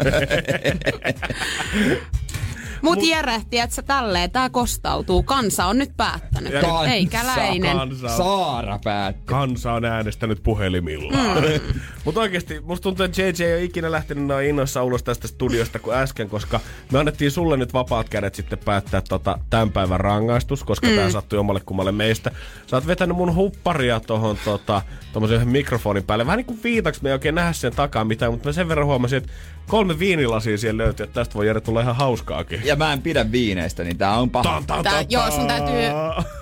Mut, Mut Jere, tiedätkö tälleen, tää kostautuu. Kansa on nyt päättänyt. Kansa, Eikäläinen. Kansa on, Saara päättänyt. Kansa on äänestänyt puhelimillaan. Mm. Mut oikeesti, musta tuntuu, että J J ei ole ikinä lähtenyt noin innoissa ulos tästä studiosta kuin äsken, koska me annettiin sulle nyt vapaat kädet sitten päättää tota tämän päivän rangaistus, koska mm. tää sattui omalle kummalle meistä. Sä oot vetänyt mun hupparia tohon tota, tommosen mikrofonin päälle. Vähän niinku viitaks, me ei oikein nähdä sen takaa mitään, mutta mä sen verran huomasin, että kolme viinilasia siellä löytyy, että tästä voi Jere tulla ihan hauskaakin. Ja mä en pidä viineistä, niin tää on paha. Tää, tää, joo, sun täytyy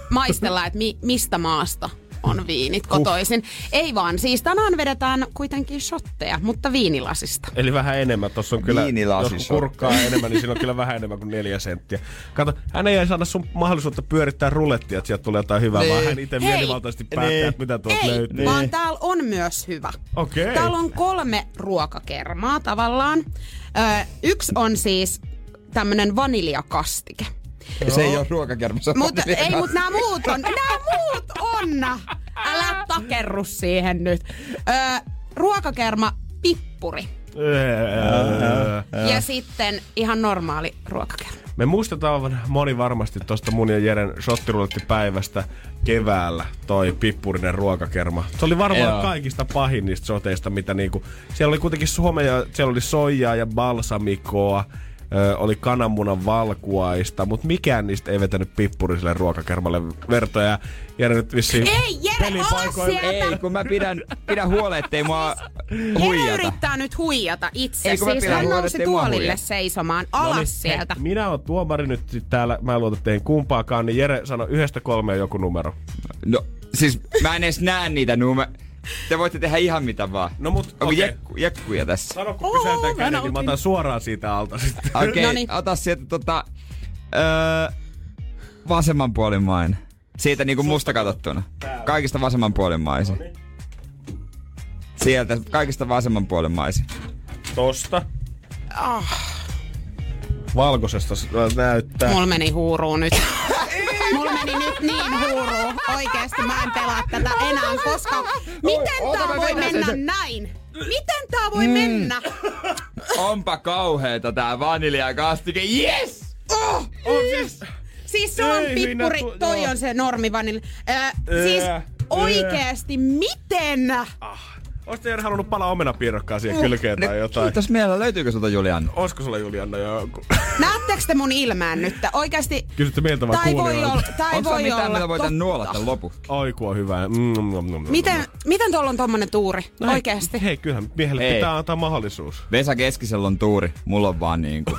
maistella, että mi, mistä maasta on viinit kotoisin. Uh. Ei vaan, siis tänään vedetään kuitenkin shotteja, mutta viinilasista. Eli vähän enemmän. Tossa on kyllä, jos kurkkaa enemmän, niin siinä on kyllä vähän enemmän kuin neljä senttiä. Kato, hän ei saada sun mahdollisuutta pyörittää rulettia, että sieltä tulee jotain hyvää, nee. vaan hän itse mielivaltaisesti päättää, nee. että mitä tuolta löytyy. Ei, vaan täällä on myös hyvä. Okay. Täällä on kolme ruokakermaa tavallaan. Öö, yksi on siis tämmönen vaniljakastike. Joo. Se ei oo ruokakerma. Mut, ei, mut nää muut on. Nää muut on! Älä takerru siihen nyt. Öö, ruokakerma pippuri. Öö. Ja sitten ihan normaali ruokakerma. Me muistetaan moni varmasti tosta mun ja Jeren shottirulettipäivästä keväällä toi pippurinen ruokakerma. Se oli varmaan Joo. kaikista pahin niistä shoteista, mitä niinku. Siellä oli kuitenkin suomea, siellä oli soijaa ja balsamikoa. Öö, oli kananmunan valkuaista, mutta mikään niistä ei vetänyt pippuriselle ruokakermalle vertoja. Jere nyt vissiin ei, Jere, ole sieltä! Ei, kun mä pidän, pidän huolen, ettei mua huijata. Jere yrittää nyt huijata itse. Ei, siis hän nousi tuolille seisomaan alas no niin, sieltä. Hei, minä oon tuomari nyt täällä, mä en luota teihin kumpaakaan, niin Jere sano yhdestä kolmeen joku numero. No, siis mä en edes näe niitä numeroita. Te voitte tehdä ihan mitä vaan. No mut, onko okay. jekku, jekkuja tässä? Sano, kun pysäytän käden, niin mä otan suoraan siitä alta sitten. Okei, okay, ota sieltä tota, öö, vasemmanpuolimainen. Siitä niinku musta katsottuna. Kaikista vasemmanpuolimaisin. Sieltä, kaikista vasemmanpuolimaisin. Tosta. Ah. Valkoisesta näyttää. Mulla meni huuruun nyt. Mulla meni nyt niin huuruun. Oikeesti mä en pelaa tätä enää, koska miten tää voi mennä näin? Miten tää voi mm. mennä? Onpa kauheeta tää vaniljakastike. Yes! Oh! Oh, yes! Siis se on pippuri, tu- toi joo. on se normi vanilja. Äh, siis äh, oikeesti, äh. miten? Ah. Oisit Jere halunnut palaa omenapiirrokkaa siihen kylkeen tai jotain? Kiitos mielellä. Löytyykö sulta Julianna? Oisko sulla Julianna joku? Näettekö te mun ilmään nyt? Oikeesti. Kysytte mieltä vaan kuulijoilta. Onko sulla mitään, mitä voitan nuolata lopu? Oi, kun on hyvä. Mm, nom, nom, miten, nom. miten tuolla on tommonen tuuri? No oikeesti? Hei, hei, kyllähän miehelle ei. pitää antaa mahdollisuus. Vesa Keskisellä on tuuri. Mulla on vaan niinku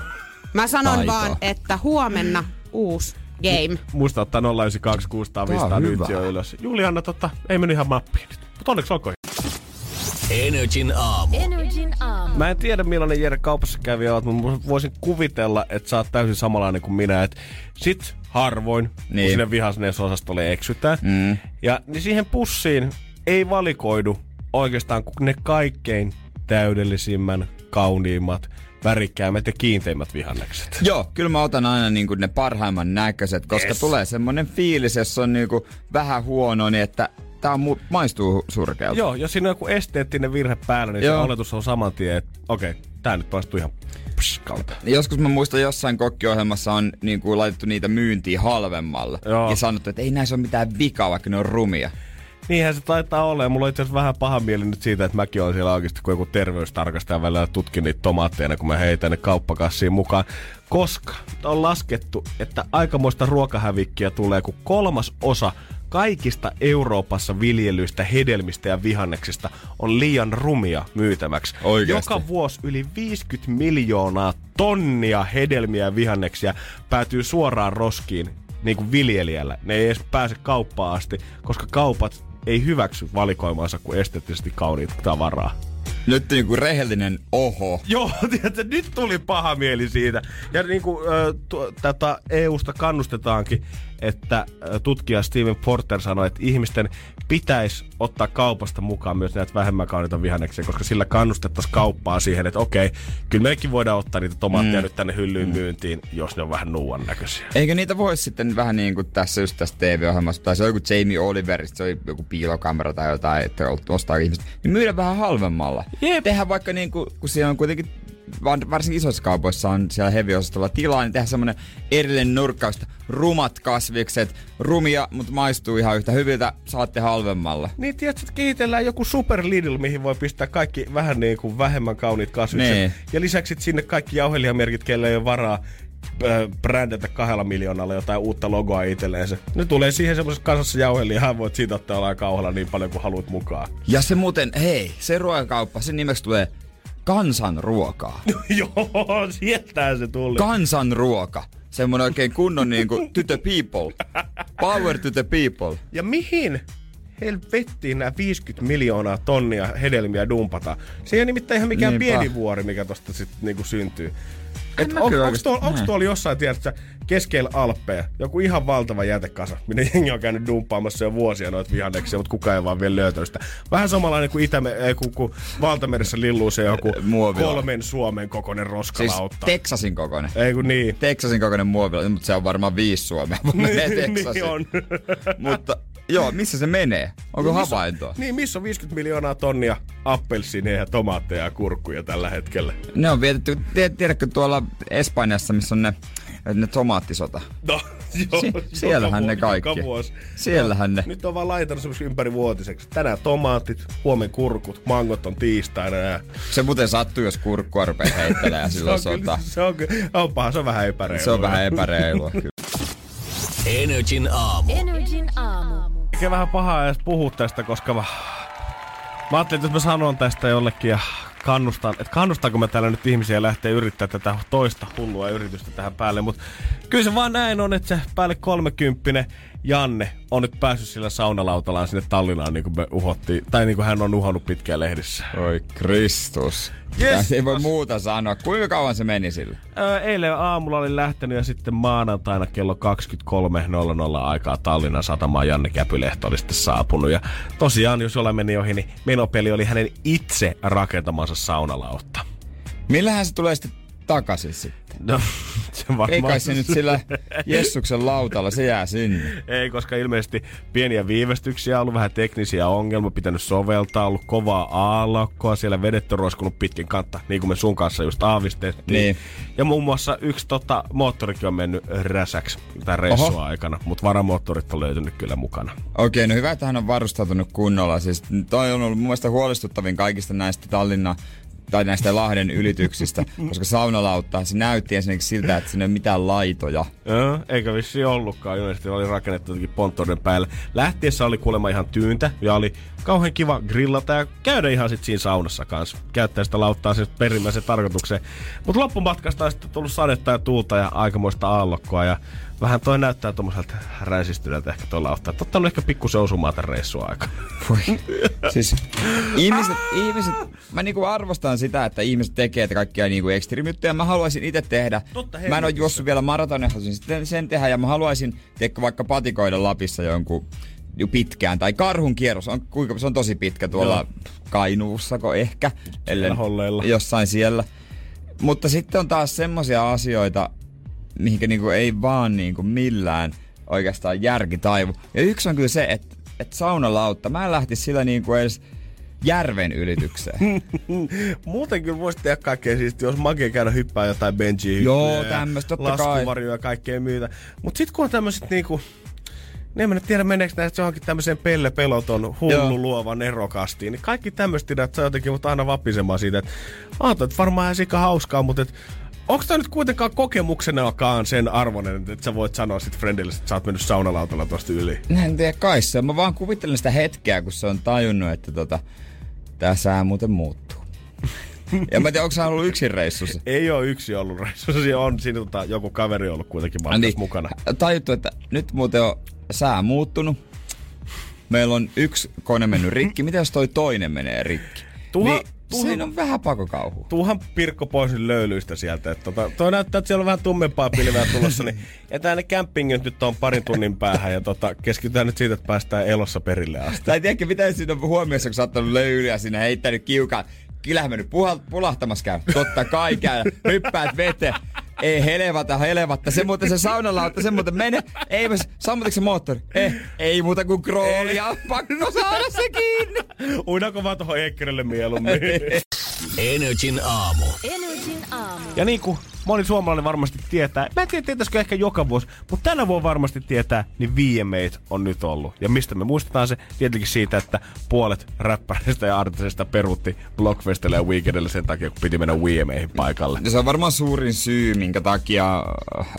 mä sanon taito. vaan, että huomenna uusi game. Muista ottaa nolla yhdeksän kaksi kuusi viisi nolla nolla nyt jo ylös. Julianna, totta, ei mennyt ihan mappiin nyt. Mut onneksi olkoon. N R J:n aamu. N R J:n aamu. Mä en tiedä millainen Jere kaupassa kävi, mutta voisin kuvitella, että sä oot täysin samanlainen kuin minä. Et sit harvoin, niin. kun sinne vihasnesosastolle eksytään. Mm. Ja niin siihen pussiin ei valikoidu oikeastaan kuin ne kaikkein täydellisimmän, kauniimmat, värikkäimmät ja kiinteimmät vihannekset. Joo, kyllä mä otan aina niinku ne parhaimman näköiset, koska yes. tulee semmonen fiilis, jos on niinku vähän huono, niin että tää mu- maistuu surkealta. Joo, jos siinä on joku esteettinen virhe päällä, niin Joo. se oletus on saman tien, että okei, okay, tää nyt maistuu ihan pskalta. Joskus mä muistan, jossain kokkiohjelmassa on niin kuin laitettu niitä myyntiin halvemmalle. Joo. Ja sanottu, että ei näissä ole mitään vikaa, vaikka ne on rumia. Niinhän se taitaa olla, ja mulla on itse asiassa vähän paha mieli nyt siitä, että mäkin olen siellä oikeasti kun joku terveystarkastaja välillä tutkin niitä tomaatteina, kun mä heitän ne kauppakassiin mukaan. Koska on laskettu, että aikamoista ruokahävikkiä tulee, kun kolmas osa kaikista Euroopassa viljelyistä, hedelmistä ja vihanneksista on liian rumia myytäväksi. Oikeasti. Joka vuosi yli viisikymmentä miljoonaa tonnia hedelmiä ja vihanneksia päätyy suoraan roskiin niin kuin viljelijällä. Ne ei edes pääse kauppaan asti, koska kaupat ei hyväksy valikoimaansa kuin esteettisesti kauniita tavaraa. Nyt niinku rehellinen oho. Joo, tietysti, nyt tuli paha mieli siitä. Ja niinku tätä E U:sta kannustetaankin, että tutkija Steven Porter sanoi, että ihmisten pitäisi ottaa kaupasta mukaan myös näitä vähemmän kauniita vihanneksia, koska sillä kannustettaisiin kauppaa siihen, että okei, kyllä mekin voidaan ottaa niitä tomaatteja mm. nyt tänne hyllyyn mm. myyntiin, jos ne on vähän nuuan näköisiä. Eikö niitä voi sitten vähän niin kuin tässä just tässä T V-ohjelmassa, tai se on joku Jamie Oliver, se on joku piilokamera tai jotain, että ostaa ihmiset, niin myydä vähän halvemmalla. Yep. Tehdään vaikka niin kuin, kun siellä on kuitenkin varsinkin isoissa kaupoissa on siellä heavy-osastolla tilaa, niin tehdään semmonen erillinen nurkkaus, rumat kasvikset, rumia, mutta maistuu ihan yhtä hyviltä, saatte halvemmalla. Niin, tietysti kehitellään joku Super Lidl, mihin voi pistää kaikki vähän niin kuin vähemmän kauniit kasvikset. Nee. Ja lisäksi sinne kaikki jauhelihamerkit, kelle ei ole varaa brändätä kahdella miljoonalla jotain uutta logoa itselleensä. Ne tulee siihen semmoisessa kasassa jauhelihaa, voit siitä ottaa ollaan kauhalla niin paljon kuin haluat mukaan. Ja se muuten, hei, se ruokakauppa, sen nimeksi tulee Kansanruokaa. Joo, sieltään se tuli. Kansanruoka. Semmoinen oikein kunnon niinku to the people. Power to the people. Ja mihin helvettiin nämä viisikymmentä miljoonaa tonnia hedelmiä dumpata? Se ei ole nimittäin ihan mikään Niinpä. pieni vuori, mikä tosta sitten niinku syntyy. Et on, onks tuolla onks tuol jossain, tiedätkö, keskellä Alppeja joku ihan valtava jätekasa, minne jengi on käynyt dumppaamassa jo vuosia noita vihanneksia, mutta kukaan ei vaan vielä löytänyt sitä. Vähän samanlainen kuin Itäme- kun, kun Valtameressä lilluu se joku muovila. Kolmen Suomen kokoinen roskalautta. Siis Teksasin kokoinen. Ei kun niin. Teksasin kokoinen muovila, mutta se on varmaan viisi Suomea, kun menee Teksasin. Niin on. Mutta joo, missä se menee? Onko niin, havaintoa? Missä, niin, missä on viisikymmentä miljoonaa tonnia appelsiineja, tomaatteja ja kurkkuja tällä hetkellä? Ne on vietetty, tiedätkö tuolla Espanjassa, missä on ne, ne tomaattisota. No, joo. Si- siellähän vuosi, ne kaikki. Siellähän no, ne. Nyt on vaan laitanut semmoisen ympärivuotiseksi. Tänään tomaatit, huomen kurkut, mangot on tiistaina. Ja se muuten sattuu, jos kurkkua rupeaa heittelemään silloin sota. Se on kyllä, onpahan, se on vähän epäreilua. Se on vähän epäreilua, N R J:n aamu. N R J:n aamu. Eikä vähän pahaa edes puhua tästä, koska mä, mä ajattelin, että jos mä sanon tästä jollekin ja kannustan, että kannustaanko mä täällä nyt ihmisiä lähteä yrittää tätä toista hullua yritystä tähän päälle, mutta kyllä se vaan näin on, että se päälle kolmekymppinen Janne on nyt päässyt sillä saunalautallaan sinne Tallinnaan, niin kuin me uhottiin, tai niin kuin hän on uhannut pitkään lehdissä. Oi Kristus. Yes. Ei voi muuta sanoa. Kuinka kauan se meni sillä? Öö, eilen aamulla olin lähtenyt ja sitten maanantaina kello kaksikymmentäkolme nolla nolla aikaa Tallinnan satamaan Janne Käpylehto oli sitten saapunut. Ja tosiaan, jos jollain meni ohi, niin menopeli oli hänen itse rakentamansa saunalautta. Millähän se tulee sitten takaisin sitten? No, se varmaan... Ei kai se nyt sillä Jessuksen lautalla, se jää sinne. Ei, koska ilmeisesti pieniä viivästyksiä, ollut vähän teknisiä ongelmia, pitänyt soveltaa, ollut kovaa aallakkoa, siellä vedet on roiskunut pitkin kantta, niin kuin me sun kanssa just aavistettiin. Niin. Ja muun muassa yksi tota, moottorikin on mennyt räsäksi tämän reissua aikana, mutta varamoottorit on löytynyt kyllä mukana. Okei, no hyvä, että hän on varustautunut kunnolla. Siis toi on ollut mun mielestä huolestuttavin kaikista näistä Tallinnan tai näistä Lahden ylityksistä, koska saunalautta, se näytti esimerkiksi siltä, että siinä ei ole mitään laitoja. Öö, eikä vissiin ollutkaan, ilmeisesti oli rakennettu jotenkin ponttoiden päälle. Lähtiessä oli kuulemma ihan tyyntä, ja oli kauhean kiva grillata ja käydä ihan sit siinä saunassa kanssa. Käyttää sitä lauttaa sen perimmäiseen tarkoitukseen. Mutta loppumatkasta on sitten tullut sadetta ja tuulta ja aikamoista aallokkoa, ja vähän toi näyttää tommoselta räisistyneeltä ehkä toi lauttaa. Totta on ehkä pikkusen osumaan tän reissun aikaan. Siis ihmiset, ihmiset, mä niinku arvostan sitä, että ihmiset tekee kaikkia niinku ekstriimijuttuja. Mä haluaisin itse tehdä. Totta, mä en oo juossut vielä maratonia, haluaisin sitten sen tehdä. Ja mä haluaisin tehdä vaikka patikoida Lapissa jonkun pitkään. Tai karhun kierros, on, kuinka, se on tosi pitkä tuolla no. Kainuussako ehkä. Ellen, jossain siellä. Mutta sitten on taas semmosia asioita, mihinkä niinku ei vaan niinku millään oikeastaan järki taivu. Ja yksi on kyllä se, että et saunalautta. Mä en lähtis sillä niinku edes järven ylitykseen. Muuten kyllä voisi tehdä kaikkea siistiä, jos makea käydä hyppää jotain benjiä. Joo, tämmöistä totta kai. Laskuvarjoja ja kaikkea myytä. Mut sit kun on tämmöset niinku... En mä nyt tiedä, meneekö näistä johonkin tämmöiseen pellepeloton, hullu luovan erokastiin. Niin kaikki tämmöistä tiedät, sä jotenkin mut aina vapisemaan siitä. Että ajattelin, että varmaan ihan sika hauskaa, mutta... Et, Onko tämä nyt kuitenkaan kokemuksenakaan sen arvoinen, että sä voit sanoa sit friendille, että sä oot mennyt saunalautalla tosta yli? En tiedä, kai se. Mä vaan kuvittelen sitä hetkeä, kun se on tajunnut, että tota, tässä muuten muuttuu. Ja mä en tiedä, onko sä ollut yksin reissussa? Ei ole yksin ollut reissussa. Siinä on siinä, tota, joku kaveri ollut kuitenkin niin, mukana. Tajuttu, että nyt muuten on sää muuttunut. Meillä on yksi kone mennyt rikki. Mitä jos toi toinen menee rikki? Tuha... Niin, Tuhan, siinä on vähän pakokauhu. Tuuhan Pirkko pois löylyistä sieltä. Että tota, toi näyttää, että siellä on vähän tummempaa pilveä tulossa. Niin jätään ne kämppingin nyt on parin tunnin päähän ja tota, keskitytään nyt siitä, että päästään elossa perille asti. Tai tiedätkö, mitä siinä on huomiossa, kun sä oot ottanut löylyä sinne, heittänyt kiukaan. Kilähän mennyt puhalt- pulahtamassa käy. Totta kai käy. Hyppäät veteen. Ei helevata, helevata. Se muuten se saunalautta, se muuten mene. Ei mä, sammutiko se moottori? Eh, ei muuta kuin kroolia. Pakko saada se kiinni. Uidaanko vaan tohon ekkerille mieluummin. N R J:n aamu. N R J:n aamu. Ja niin kuin moni suomalainen varmasti tietää, mä en tiedä tietäisikö ehkä joka vuosi, mutta tänä vuonna varmasti tietää, niin V M A:t on nyt ollut. Ja mistä me muistetaan se? Tietenkin siitä, että puolet räppäreistä ja artisteista peruutti Blockfestille ja Weekendille sen takia, kun piti mennä V M A:ihin paikalle. Ja se on varmaan suurin syy, minkä takia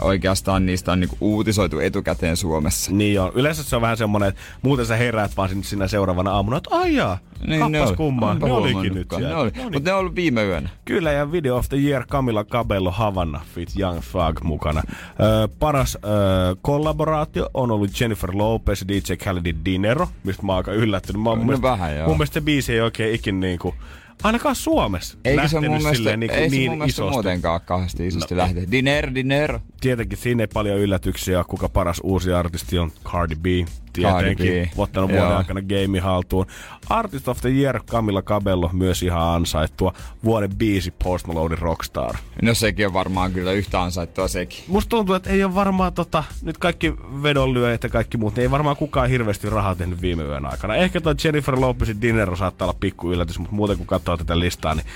oikeastaan niistä on niinku uutisoitu etukäteen Suomessa. Niin on. Yleensä se on vähän semmoinen, että muuten sä heräät vaan sinä seuraavana aamuna, että aijaa, niin, kappas kummaa. Ne olikin nyt siellä. Oli. Mutta ne on ollut viime yönä. Kyllä, ja Video of the Year Camila Cabello Vanna Fit Young Thug mukana. Öö, paras öö, kollaboraatio on ollut Jennifer Lopez, D J Khaledin Dinero, mistä mä oon aika yllättynyt. Mä oon no, mun, mielestä, mun mielestä se biisi ei oikein ikin niinku, ainakaan Suomessa eikö lähtenyt mielestä, silleen niinku niin isosti. Ei se mun isosti. Muutenkaan kauheasti isosti no, lähtenyt. Dinero, Dinero. Tietenkin siinä ei paljon yllätyksiä, kuka paras uusi artisti on Cardi B. Tietenkin, ottanut vuoden aikana game haltuun. Artist of the Year Camila Cabello myös ihan ansaittua. Vuoden biisi Post Malone Rockstar. No sekin on varmaan kyllä yhtä ansaittua sekin. Musta tuntuu, että ei ole varmaan tota, nyt kaikki vedonlyöjät ja kaikki muut, niin ei varmaan kukaan hirveästi rahaa tehnyt viime yön aikana. Ehkä toi Jennifer Lopezin Dinero saattaa olla pikku yllätys, mutta muuten kun katsoo tätä listaa, niin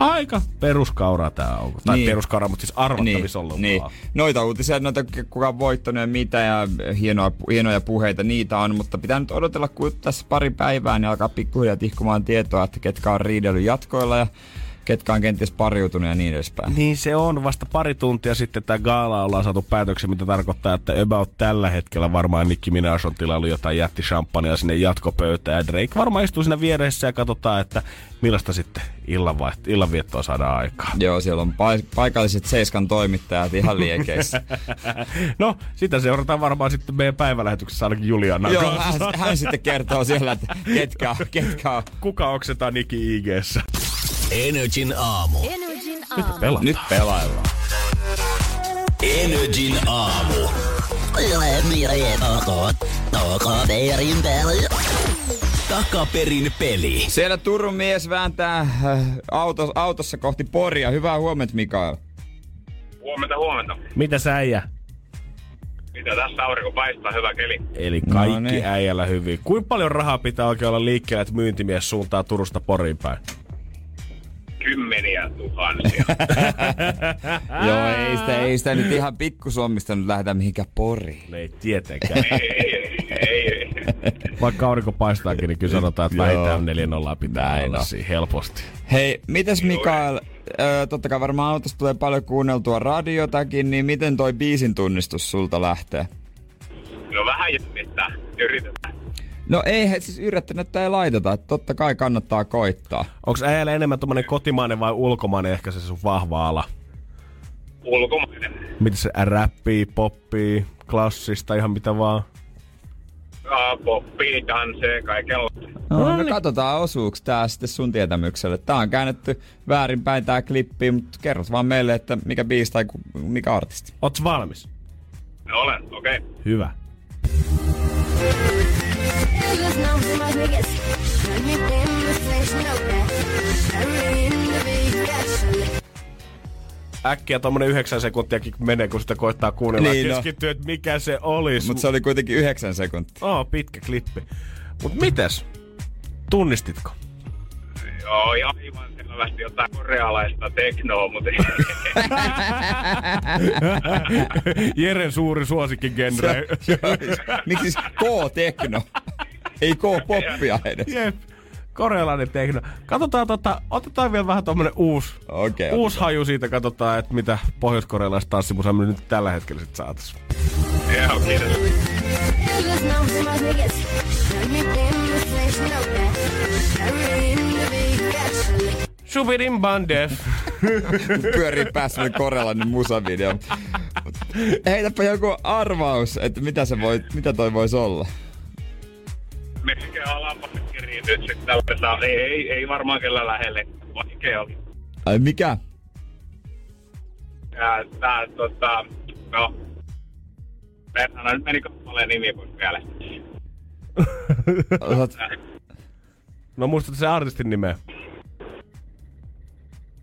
aika peruskauraa tää on. Tai niin. Peruskauraa, mutta siis arvattavissa niin. Ollut. Niin. Noita uutisia, noita kukaan voittanut ja mitä ja hienoa, hienoja puheita, niitä on. Mutta pitää nyt odotella, kun tässä pari päivää, niin alkaa pikkuhiljaa tihkumaan tietoa, että ketkä on riidellyt jatkoilla ja ketkä on kenties pariutunut ja niin edespäin. Niin se on. Vasta pari tuntia sitten tää gaala ollaan saatu päätöksen, mitä tarkoittaa, että about tällä hetkellä varmaan Nicki Minaj on tilailu jotain jättishampanjaa sinne jatkopöytään. Ja Drake varmaan istuu siinä vieressä ja katsotaan, että millaista sitten illanvaiht- illanviettoa saadaan aikaan. Joo, siellä on pa- paikalliset Seiskan toimittajat ihan liekeissä. No, sitä seurataan varmaan sitten meidän päivälähetyksessä ainakin Juliana. Joo, hän, hän sitten kertoo siellä, että ketkä on. Ketkä on. Kuka oksetaan Nicki I G:ssä? N R J:n aamu. N R J:n aamu. Nyt pelataan. Nyt pelaillaan. N R J:n aamu. Takaperin peli. Takaperin peli. Siellä Turun mies vääntää autos, autossa kohti Poria. Hyvää huomenta, Mikael. Huomenta, huomenta. Mitä sä äijä? Mitä tässä aurinko paistaa, hyvä keli. Eli kaikki no niin. Äijällä hyvin. Kuinka paljon rahaa pitää oikein olla liikkeellä, että myyntimies suuntaa Turusta Poriin päin? Kymmeniä tuhansia. Joo, ei sitä, ei sitä nyt ihan pikkusommista nyt lähdetä mihinkään Poriin. Ei tietenkään. ei, ei, ei, ei. Vaikka aurinko paistaakin, niin kyllä sanotaan, että vähintään neljä nollaa pitää ensin helposti. Hei, mitäs Mikael, äh, totta kai varmaan autossa tulee paljon kuunneltua radiotakin, niin miten toi biisin tunnistus sulta lähtee? No vähän jännittää, yritetään. No ei, siis yrittämättä ei laiteta, että totta kai kannattaa koittaa. Onks äijällä enemmän tommonen kotimainen vai ulkomainen ehkä se sun vahva ala? Ulkomainen. Mitä se räppii, poppii, klassista, ihan mitä vaan? Aa, poppii, dansee, kaikenlaista. No, no, no niin. Katsotaan osuuks tää sitten sun tietämykselle. Tää on käännetty väärinpäin tää klippi, mutta kerrot vaan meille, että mikä biisi tai mikä artisti. Oots valmis? No, olen, okei. Okay. Hyvä. Äkkiä tommonen yhdeksän sekuntiakin menee, kun sitä koittaa kuunnella niin, no. Keskittyy, että mikä se olis. Mut se oli kuitenkin yhdeksän sekuntia. Oo, oh, pitkä klippi. Mut mites? Tunnistitko? Joo, ja aivan selvästi jotain korealaista teknoa, mutta Jeren suuri suosikkigenre. Miksi siis K-tekno? Ei K-poppia edes. Jep. Korealainen tekno. Katsotaan, tota, otetaan vielä vähän tommonen uusi, okay, uusi haju siitä, katsotaan, että mitä pohjois-korealaista tanssimusaa me nyt tällä hetkellä sit saatais. Joo, kiitos. Subirin bandef. Pyörii päässä korealainen musavideo. Heitäpä joku arvaus, että mitä, se voi, mitä toi voisi olla. Meksikään lampaset kirjitykset tällaisessa. Ei, ei, ei varmaan kyllä lähelle. Vaikea oli. Ai mikä? Tää, tää tota... No... Perhana nyt meni kappaleen nimi pois vielä. No muistatko se artistin nimeä?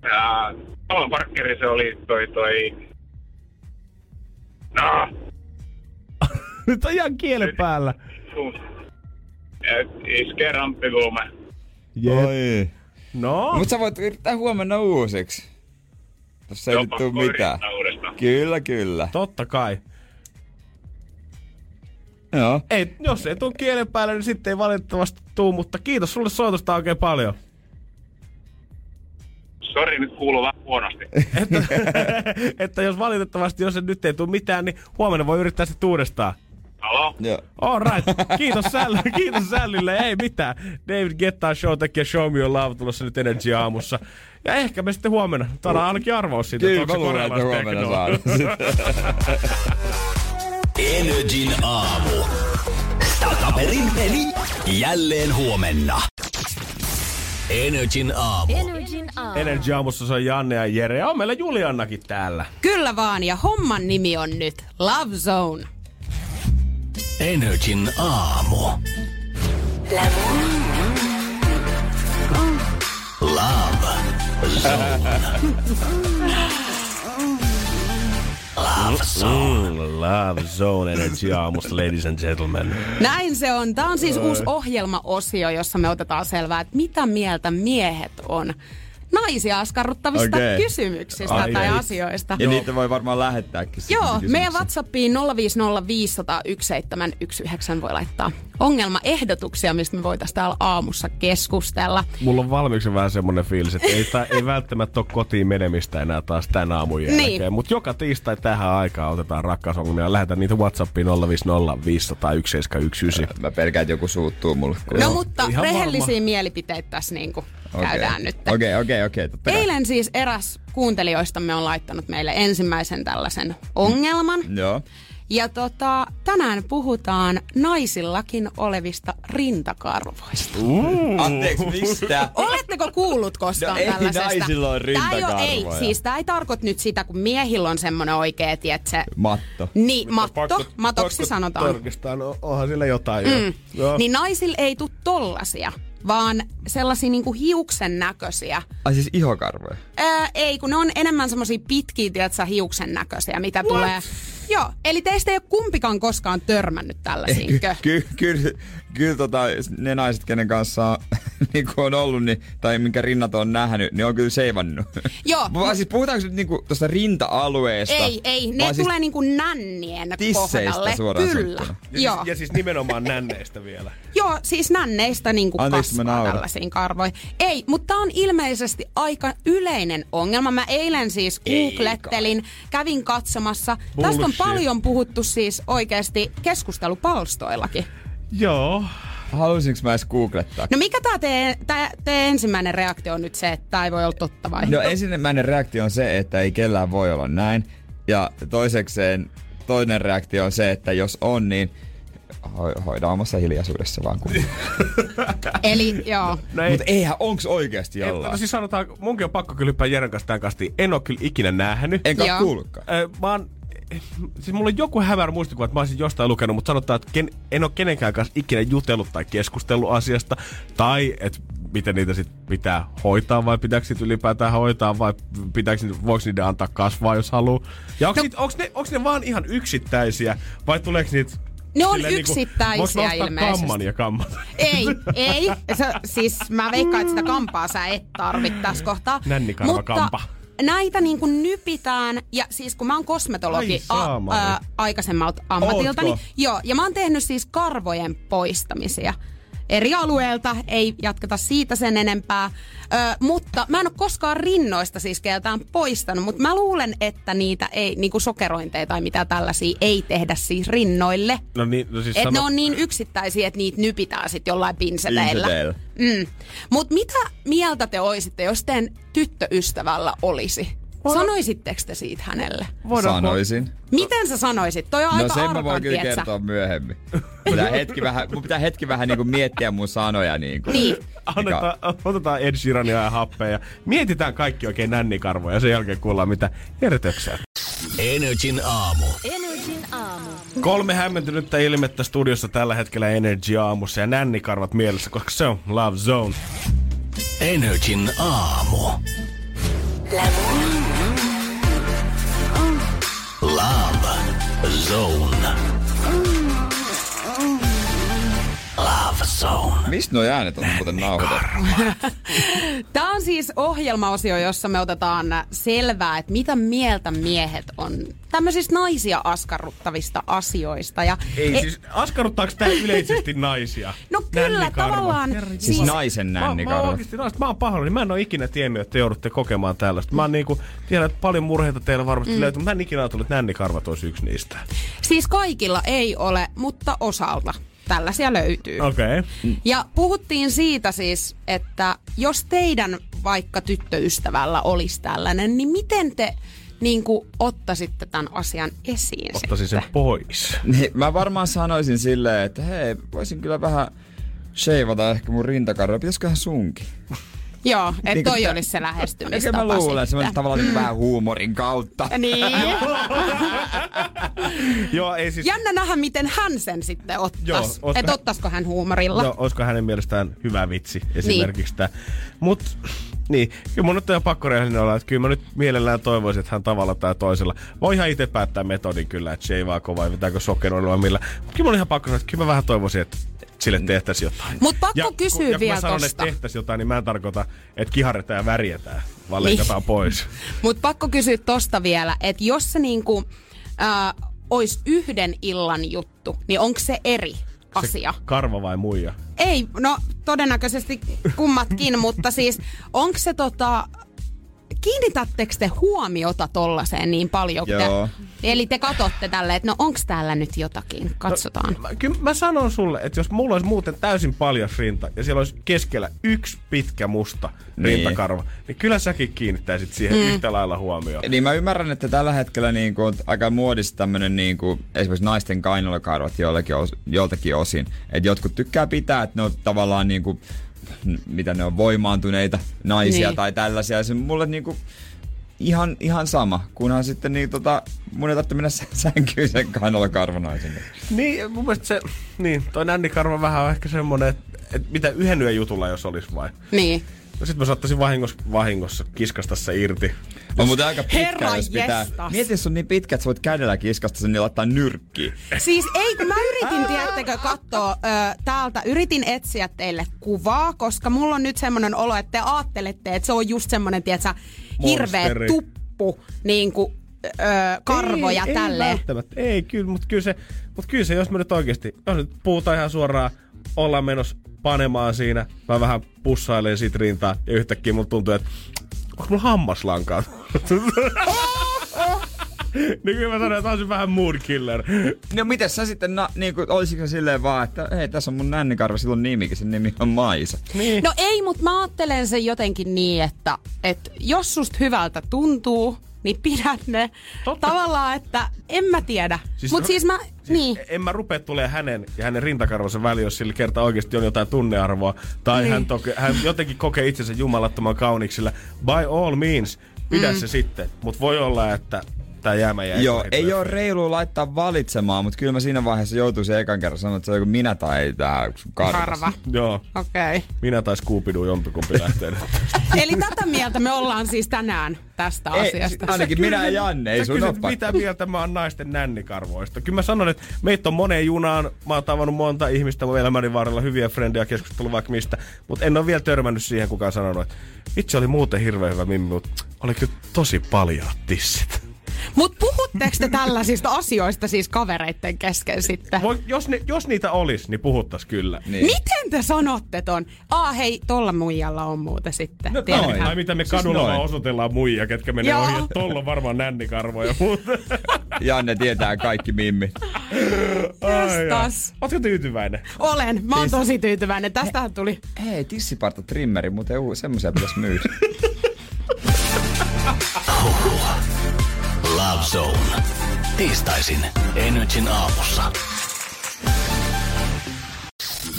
Tää... Talon parkkeri se oli toi toi... No! Nyt on ihan kielen päällä. Iskee ramppiluume. Jep. No. Mut sä voit yrittää huomenna uusiksi. Tässä ei nyt tuu mitään. Kyllä, kyllä. Totta kai. Joo. Ei, jos ei tuu kielen päälle, niin sitten ei valitettavasti tuu, mutta kiitos sulle soitosta oikein paljon. Sori, nyt kuuluu vähän huonosti. että, että jos valitettavasti, jos nyt ei tuu mitään, niin huomenna voi yrittää sit uudestaan. Halo? Joo. All right. Kiitos Sällille. Kiitos Sällille. Ei mitään. David Gettaa show tekee Show Me Your Love tulossa nyt N R J aamussa. Ja ehkä me sitten huomenna. Täällä on ainakin arvaus siitä, että onko se korealaista teknoa. N R J:n aamu. Takaperin peli. Jälleen huomenna. N R J:n aamu. N R J:n aamu. N R J:n aamussa se on Janne ja Jere. On meillä Juliannakin täällä. Kyllä vaan. Ja homman nimi on nyt Lovezone. N R J:n aamu. Love Zone. Love Zone. Love Zone N R J:n aamusta, ladies and gentlemen. Näin se on. Tämä on siis uusi ohjelmaosio, jossa me otetaan selvää, että mitä mieltä miehet on naisia askarruttavista okay. kysymyksistä ai, tai ai. asioista. Ja niitä voi varmaan lähettääkin. Joo, meidän WhatsAppiin nolla viisi nolla viisi nolla yksi seitsemän yksi yhdeksän voi laittaa ongelmaehdotuksia, mistä me voitaisiin täällä aamussa keskustella. Mulla on valmiiksi vähän semmoinen fiilis, että ei, ta, ei välttämättä ole kotiin menemistä enää taas tän aamun jälkeen. Niin. Mutta joka tiistai tähän aikaan otetaan rakkausongelmia ja lähetään niitä WhatsAppiin nolla viisi nolla viisi nolla yksi seitsemän yksi yhdeksän. Mä pelkään, että joku suuttuu mulle. No joo. Mutta ihan rehellisiä varma. Mielipiteitä tässä niinku käydään okay. nyt. Okei, okay, okei, okay, okei. Okay. Eilen siis eräs kuuntelijoistamme on laittanut meille ensimmäisen tällaisen ongelman. Mm. Joo. Ja tota, tänään puhutaan naisillakin olevista rintakarvoista. Uh, Anteeksi, mistä? Oletteko kuullut koskaan no, tällaisesta? Ei naisilla on rintakarvoja. Tää ei, ei, siis tää ei tarkoita nyt sitä, kun miehillä on semmoinen oikea, tietse... Matto. Niin, matto. Pakko, matoksi pakko sanotaan. Tarkistaan, onhan sillä jotain. Mm. Jo. Niin naisilla ei tule tollasia, vaan sellaisia niinku hiuksen näköisiä. Ai siis ihokarvoja? Ää, ei, kun ne on enemmän semmoisia pitkiä, tietse, hiuksen näköisiä, mitä What? tulee... Joo, eli teistä ei ole kumpikaan koskaan törmännyt tällaisiinkö? Kyllä, kyllä, kyllä tota, ne naiset, kenen kanssa niin on ollut, niin, tai minkä rinnat on nähnyt, niin on kyllä seivannut. Joo. Vaan siis puhutaanko nyt niinku tuosta rinta-alueesta? Ei, ei, ne siis tulee niinku nännien kohdalle. Suoraan kyllä. Ja, joo. Siis, ja siis nimenomaan nänneistä vielä. Joo, siis nänneistä niinku kasvaa tällaisiin karvoihin. Ei, mutta on ilmeisesti aika yleinen ongelma. Mä eilen siis googlettelin, kävin katsomassa. Bullshit. Tästä on paljon puhuttu siis oikeasti keskustelupalstoillakin. Joo. Haluaisinko mä edes googlettaa? No mikä tää tee, tää tee ensimmäinen reaktio on nyt se, että tää ei voi olla totta vai? No ensimmäinen reaktio on se, että ei kellään voi olla näin. Ja toisekseen toinen reaktio on se, että jos on, niin ho- hoidaan omassa hiljaisuudessa vaan kun. Eli joo. No ei. Mutta eihän onks oikeesti jollain? No siis sanotaan, munkin on pakko kyllä hyppää Jeren kanssa tämän kanssa, niin en oo kyllä ikinä nähnyt. Enkä oo kuullutkaan. Mä oon... Siis mulla on joku hämärä muistikuva, että mä olisin jostain lukenut, mutta sanotaan, että ken, en ole kenenkään kanssa ikinä jutellut tai keskustellut asiasta. Tai, että miten niitä sit pitää hoitaa vai pitääkö niitä ylipäätään hoitaa vai pitääkö, voiko niitä antaa kasvaa, jos haluaa. Ja onko no. ne, ne vaan ihan yksittäisiä vai tuleeko niitä... Ne on silleen yksittäisiä niinku, ilmeisesti. Kamman ja kamman? Ei, ei. Sä, siis mä veikkaan, että sitä kampaa sä et tarvitse tässä kohtaa. Nännikarva kampa. Näitä niin kuin nypitään, ja siis kun mä oon kosmetologi a, ää, aikaisemmalta ammatiltani, Ootko? joo, ja mä oon tehnyt siis karvojen poistamisia. eri alueelta, ei jatketa siitä sen enempää. Ö, mutta mä en ole koskaan rinnoista siis keltään poistanut, mutta mä luulen, että niitä ei, niinku sokerointeja tai mitä tällaisia, ei tehdä siis rinnoille. No niin, no siis et sanot... ne on niin yksittäisiä, että niitä nypitään sitten jollain pinseleillä. Pinseleillä. Mm. Mut mitä mieltä te oisitte, jos teidän tyttöystävällä olisi? Voidaan... Sanoisitteko te siitä hänelle? Voidaan... Sanoisin. Miten sä sanoisit? Toi on no aika sen arka, mä voin kyllä tietsä. Kertoa myöhemmin. Pitää hetki vähän, mun pitää hetki vähän niinku miettiä mun sanoja. Niinku. Niin. Annetaan, otetaan Ed Sheerania ja happea ja mietitään kaikki oikein nännikarvoja ja sen jälkeen kuullaan mitä järjetöksää. N R J:n aamu. N R J:n aamu. Kolme hämmentynyttä ilmettä studiossa tällä hetkellä N R J aamussa ja nännikarvat mielessä, koska se on Lovezone. N R J:n aamu. L'amour. Love Zone. Love Zone. Mistä nuo äänet on muuten nauhoitettu? Tämä on siis ohjelmaosio, jossa me otetaan selvää, että mitä mieltä miehet on tämmöisistä naisia askarruttavista asioista. Ja ei et... siis, askarruttaako tämä yleisesti naisia? No kyllä, tavallaan. Siis, siis naisen nännikarvat. Mä, mä, oikeasti, mä oon pahoillani, mä en ole ikinä tiennyt, että te joudutte kokemaan tällaista. Mä oon niinku, tiedän, että paljon murheita teillä varmasti mm. löytyy, mutta mä en ikinä ajatellut, että nännikarvat olisi yksi niistä. Siis kaikilla ei ole, mutta osalta. Tällaisia löytyy. Okei. Okay. Ja puhuttiin siitä siis, että jos teidän vaikka tyttöystävällä olisi tällainen, niin miten te niin kuin ottaisitte tämän asian esiin? Ottaisin sitten sen pois. Niin, mä varmaan sanoisin silleen, että hei, voisin kyllä vähän sheivata ehkä mun rintakarvoja. Pitäisiköhän sunkin? Joo, että niin toi olisi se lähestymistapa. Mä luulen, semmoinen tavallaan mm. vähän huumorin kautta. Niin. Joo, ei siis... Jännä nähdä, miten hän sen sitten ottaisi. Että hän... ottaisiko hän huumorilla. Joo, olisiko hänen mielestään hyvä vitsi esimerkiksi niin. Tämä. Mut, niin, kyllä mun nyt on pakko rehellinen olla, että kyllä mä nyt mielellään toivoisin, että hän tavalla tai toisella. Voi ihan itse päättää metodin kyllä, että sheivaako vai pitääkö sokeroilla vai millä. Mutta kyllä mun ihan pakko sanoa, että kyllä mä vähän toivoisin, että sille tehtäisiin jotain. Mut pakko ja, kysyä vielä tosta. Ja kun sanon, tosta. Että tehtäisiin jotain, niin mä en tarkoita, että kiharretaan ja värjetään, vaan leikataan pois. Mut pakko kysyä tosta vielä, että jos se niinku, äh, olisi yhden illan juttu, niin onko se eri asia? Se karva vai muija? Ei, no todennäköisesti kummatkin, mutta siis onko se tota... Kiinnitättekö te huomiota tollaiseen niin paljon? Te, eli te katsotte tälleen, että no onks täällä nyt jotakin? Katsotaan. No, kyllä mä sanon sulle, että jos mulla olisi muuten täysin paljas rinta ja siellä olisi keskellä yksi pitkä musta niin. rintakarva, niin kyllä säkin kiinnittäisit siihen mm. yhtä lailla huomioon. Eli mä ymmärrän, että tällä hetkellä niin kuin on aika muodissa tämmönen niin kuin esimerkiksi naisten kainalokarvat os, joltakin osin. Että jotkut tykkää pitää, että ne on tavallaan niin kuin mitä ne on, voimaantuneita naisia niin. tai tällaisia. Se mulle niinku ihan, ihan sama, kunhan sitten niin tota, mun ei tarvitse mennä sänkyyn sen kainalokarvanaisen. Niin, mun mielestä se, niin, toi nännikarva vähän on ehkä semmonen, että et mitä yhden yön jutulla jos olisi vai? Niin. No sit mä saattaisin vahingossa, vahingossa kiskasta se irti. On muuten aika pitkä, herra jos pitää. Mieti, jos on niin pitkä, että sä voit kädellä kiskasta sen ja laittaa nyrkkiin. Siis ei, kun mä yritin, tiedättekö, katsoa ö, täältä. Yritin etsiä teille kuvaa, koska mulla on nyt semmonen olo, että te aattelette, että se on just semmonen, tiedätkö, hirveä tuppu, niinku ö, karvoja ei, tälleen. Ei välttämättä, ei kyllä, mutta kyllä se, mut kyllä se, jos me nyt oikeesti, jos nyt puhutaan ihan suoraan, ollaan menossa panemaan siinä, mä vähän pussailen siitä rintaa ja yhtäkkiä mulla tuntuu, että onko mulla hammaslankaa? Niin kyllä mä sanoin, että olisin vähän mood killer. No mites sä sitten, na, niin kuin, olisiko silleen vaan, että hei, tässä on mun nännikarva, sillä on nimikin, sen nimi on Maisa. Niin. No ei, mut mä ajattelen sen jotenkin niin, että, että jos susta hyvältä tuntuu, niin pidät ne. Totta. Tavallaan, että en mä tiedä. Siis mut r- siis mä... Niin. En mä rupea tulee hänen ja hänen rintakarvansa väliin, jos sillä kertaa oikeasti on jotain tunnearvoa. Tai niin. hän, toke, hän jotenkin kokee itsensä jumalattoman kauniiksillä. By all means, pidä mm. se sitten. Mut voi olla, että tää jäämä jää. Joo, ei oo reilua laittaa valitsemaan, mut kyllä mä siinä vaiheessa joutuisin ekan kerran sanoa, että se on joku minä tai tää karvas. Karva. Joo. Okei. Okay. Minä tai Scooby-Doo jompikumpi lähtee. Eli tätä mieltä me ollaan siis tänään tästä ei, asiasta. Ainakin kysyt, minä ja Janne, ei sun oppa. Mitä mieltä mä oon naisten nännikarvoista? Kyllä mä sanon, että meitä on moneen junaan. Mä oon tavannut monta ihmistä mun elämäni varrella, hyviä frendejä, keskustellut vaikka mistä. Mut en oo vielä törmännyt siihen, kukaan sanonut, että itse oli muuten hirveän hyvä mimmi, mut oli kyllä tosi paljaat tissit. Mut puhut puhutteko te tällaisista asioista siis kavereitten kesken sitten? Voi, jos, ne, jos niitä olisi, niin puhuttais kyllä. Niin. Miten te sanotte ton? Aa hei, tolla muijalla on muuta sitten. No noin. Tai mitä me kadulla siis osoitellaan muijia, ketkä menee ohi, että tolla on varmaan nännikarvoja muuta. Janne tietää kaikki mimmit. Justas. Ootko tyytyväinen? Olen, mä oon Tis... tosi tyytyväinen. Tästähän tuli. Hei, tissiparta trimmeri, mutta semmoisia pitäis myydä. Lovezone. Tiistaisin N R J:n aamussa.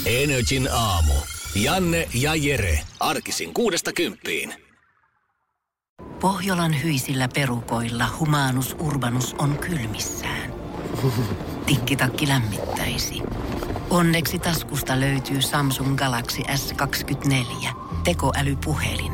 N R J:n aamu. Janne ja Jere. Arkisin kuudesta kymppiin. Pohjolan hyisillä perukoilla Humanus Urbanus on kylmissään. Tikkitakki lämmittäisi. Onneksi taskusta löytyy Samsung Galaxy S kaksikymmentäneljä. Tekoälypuhelin.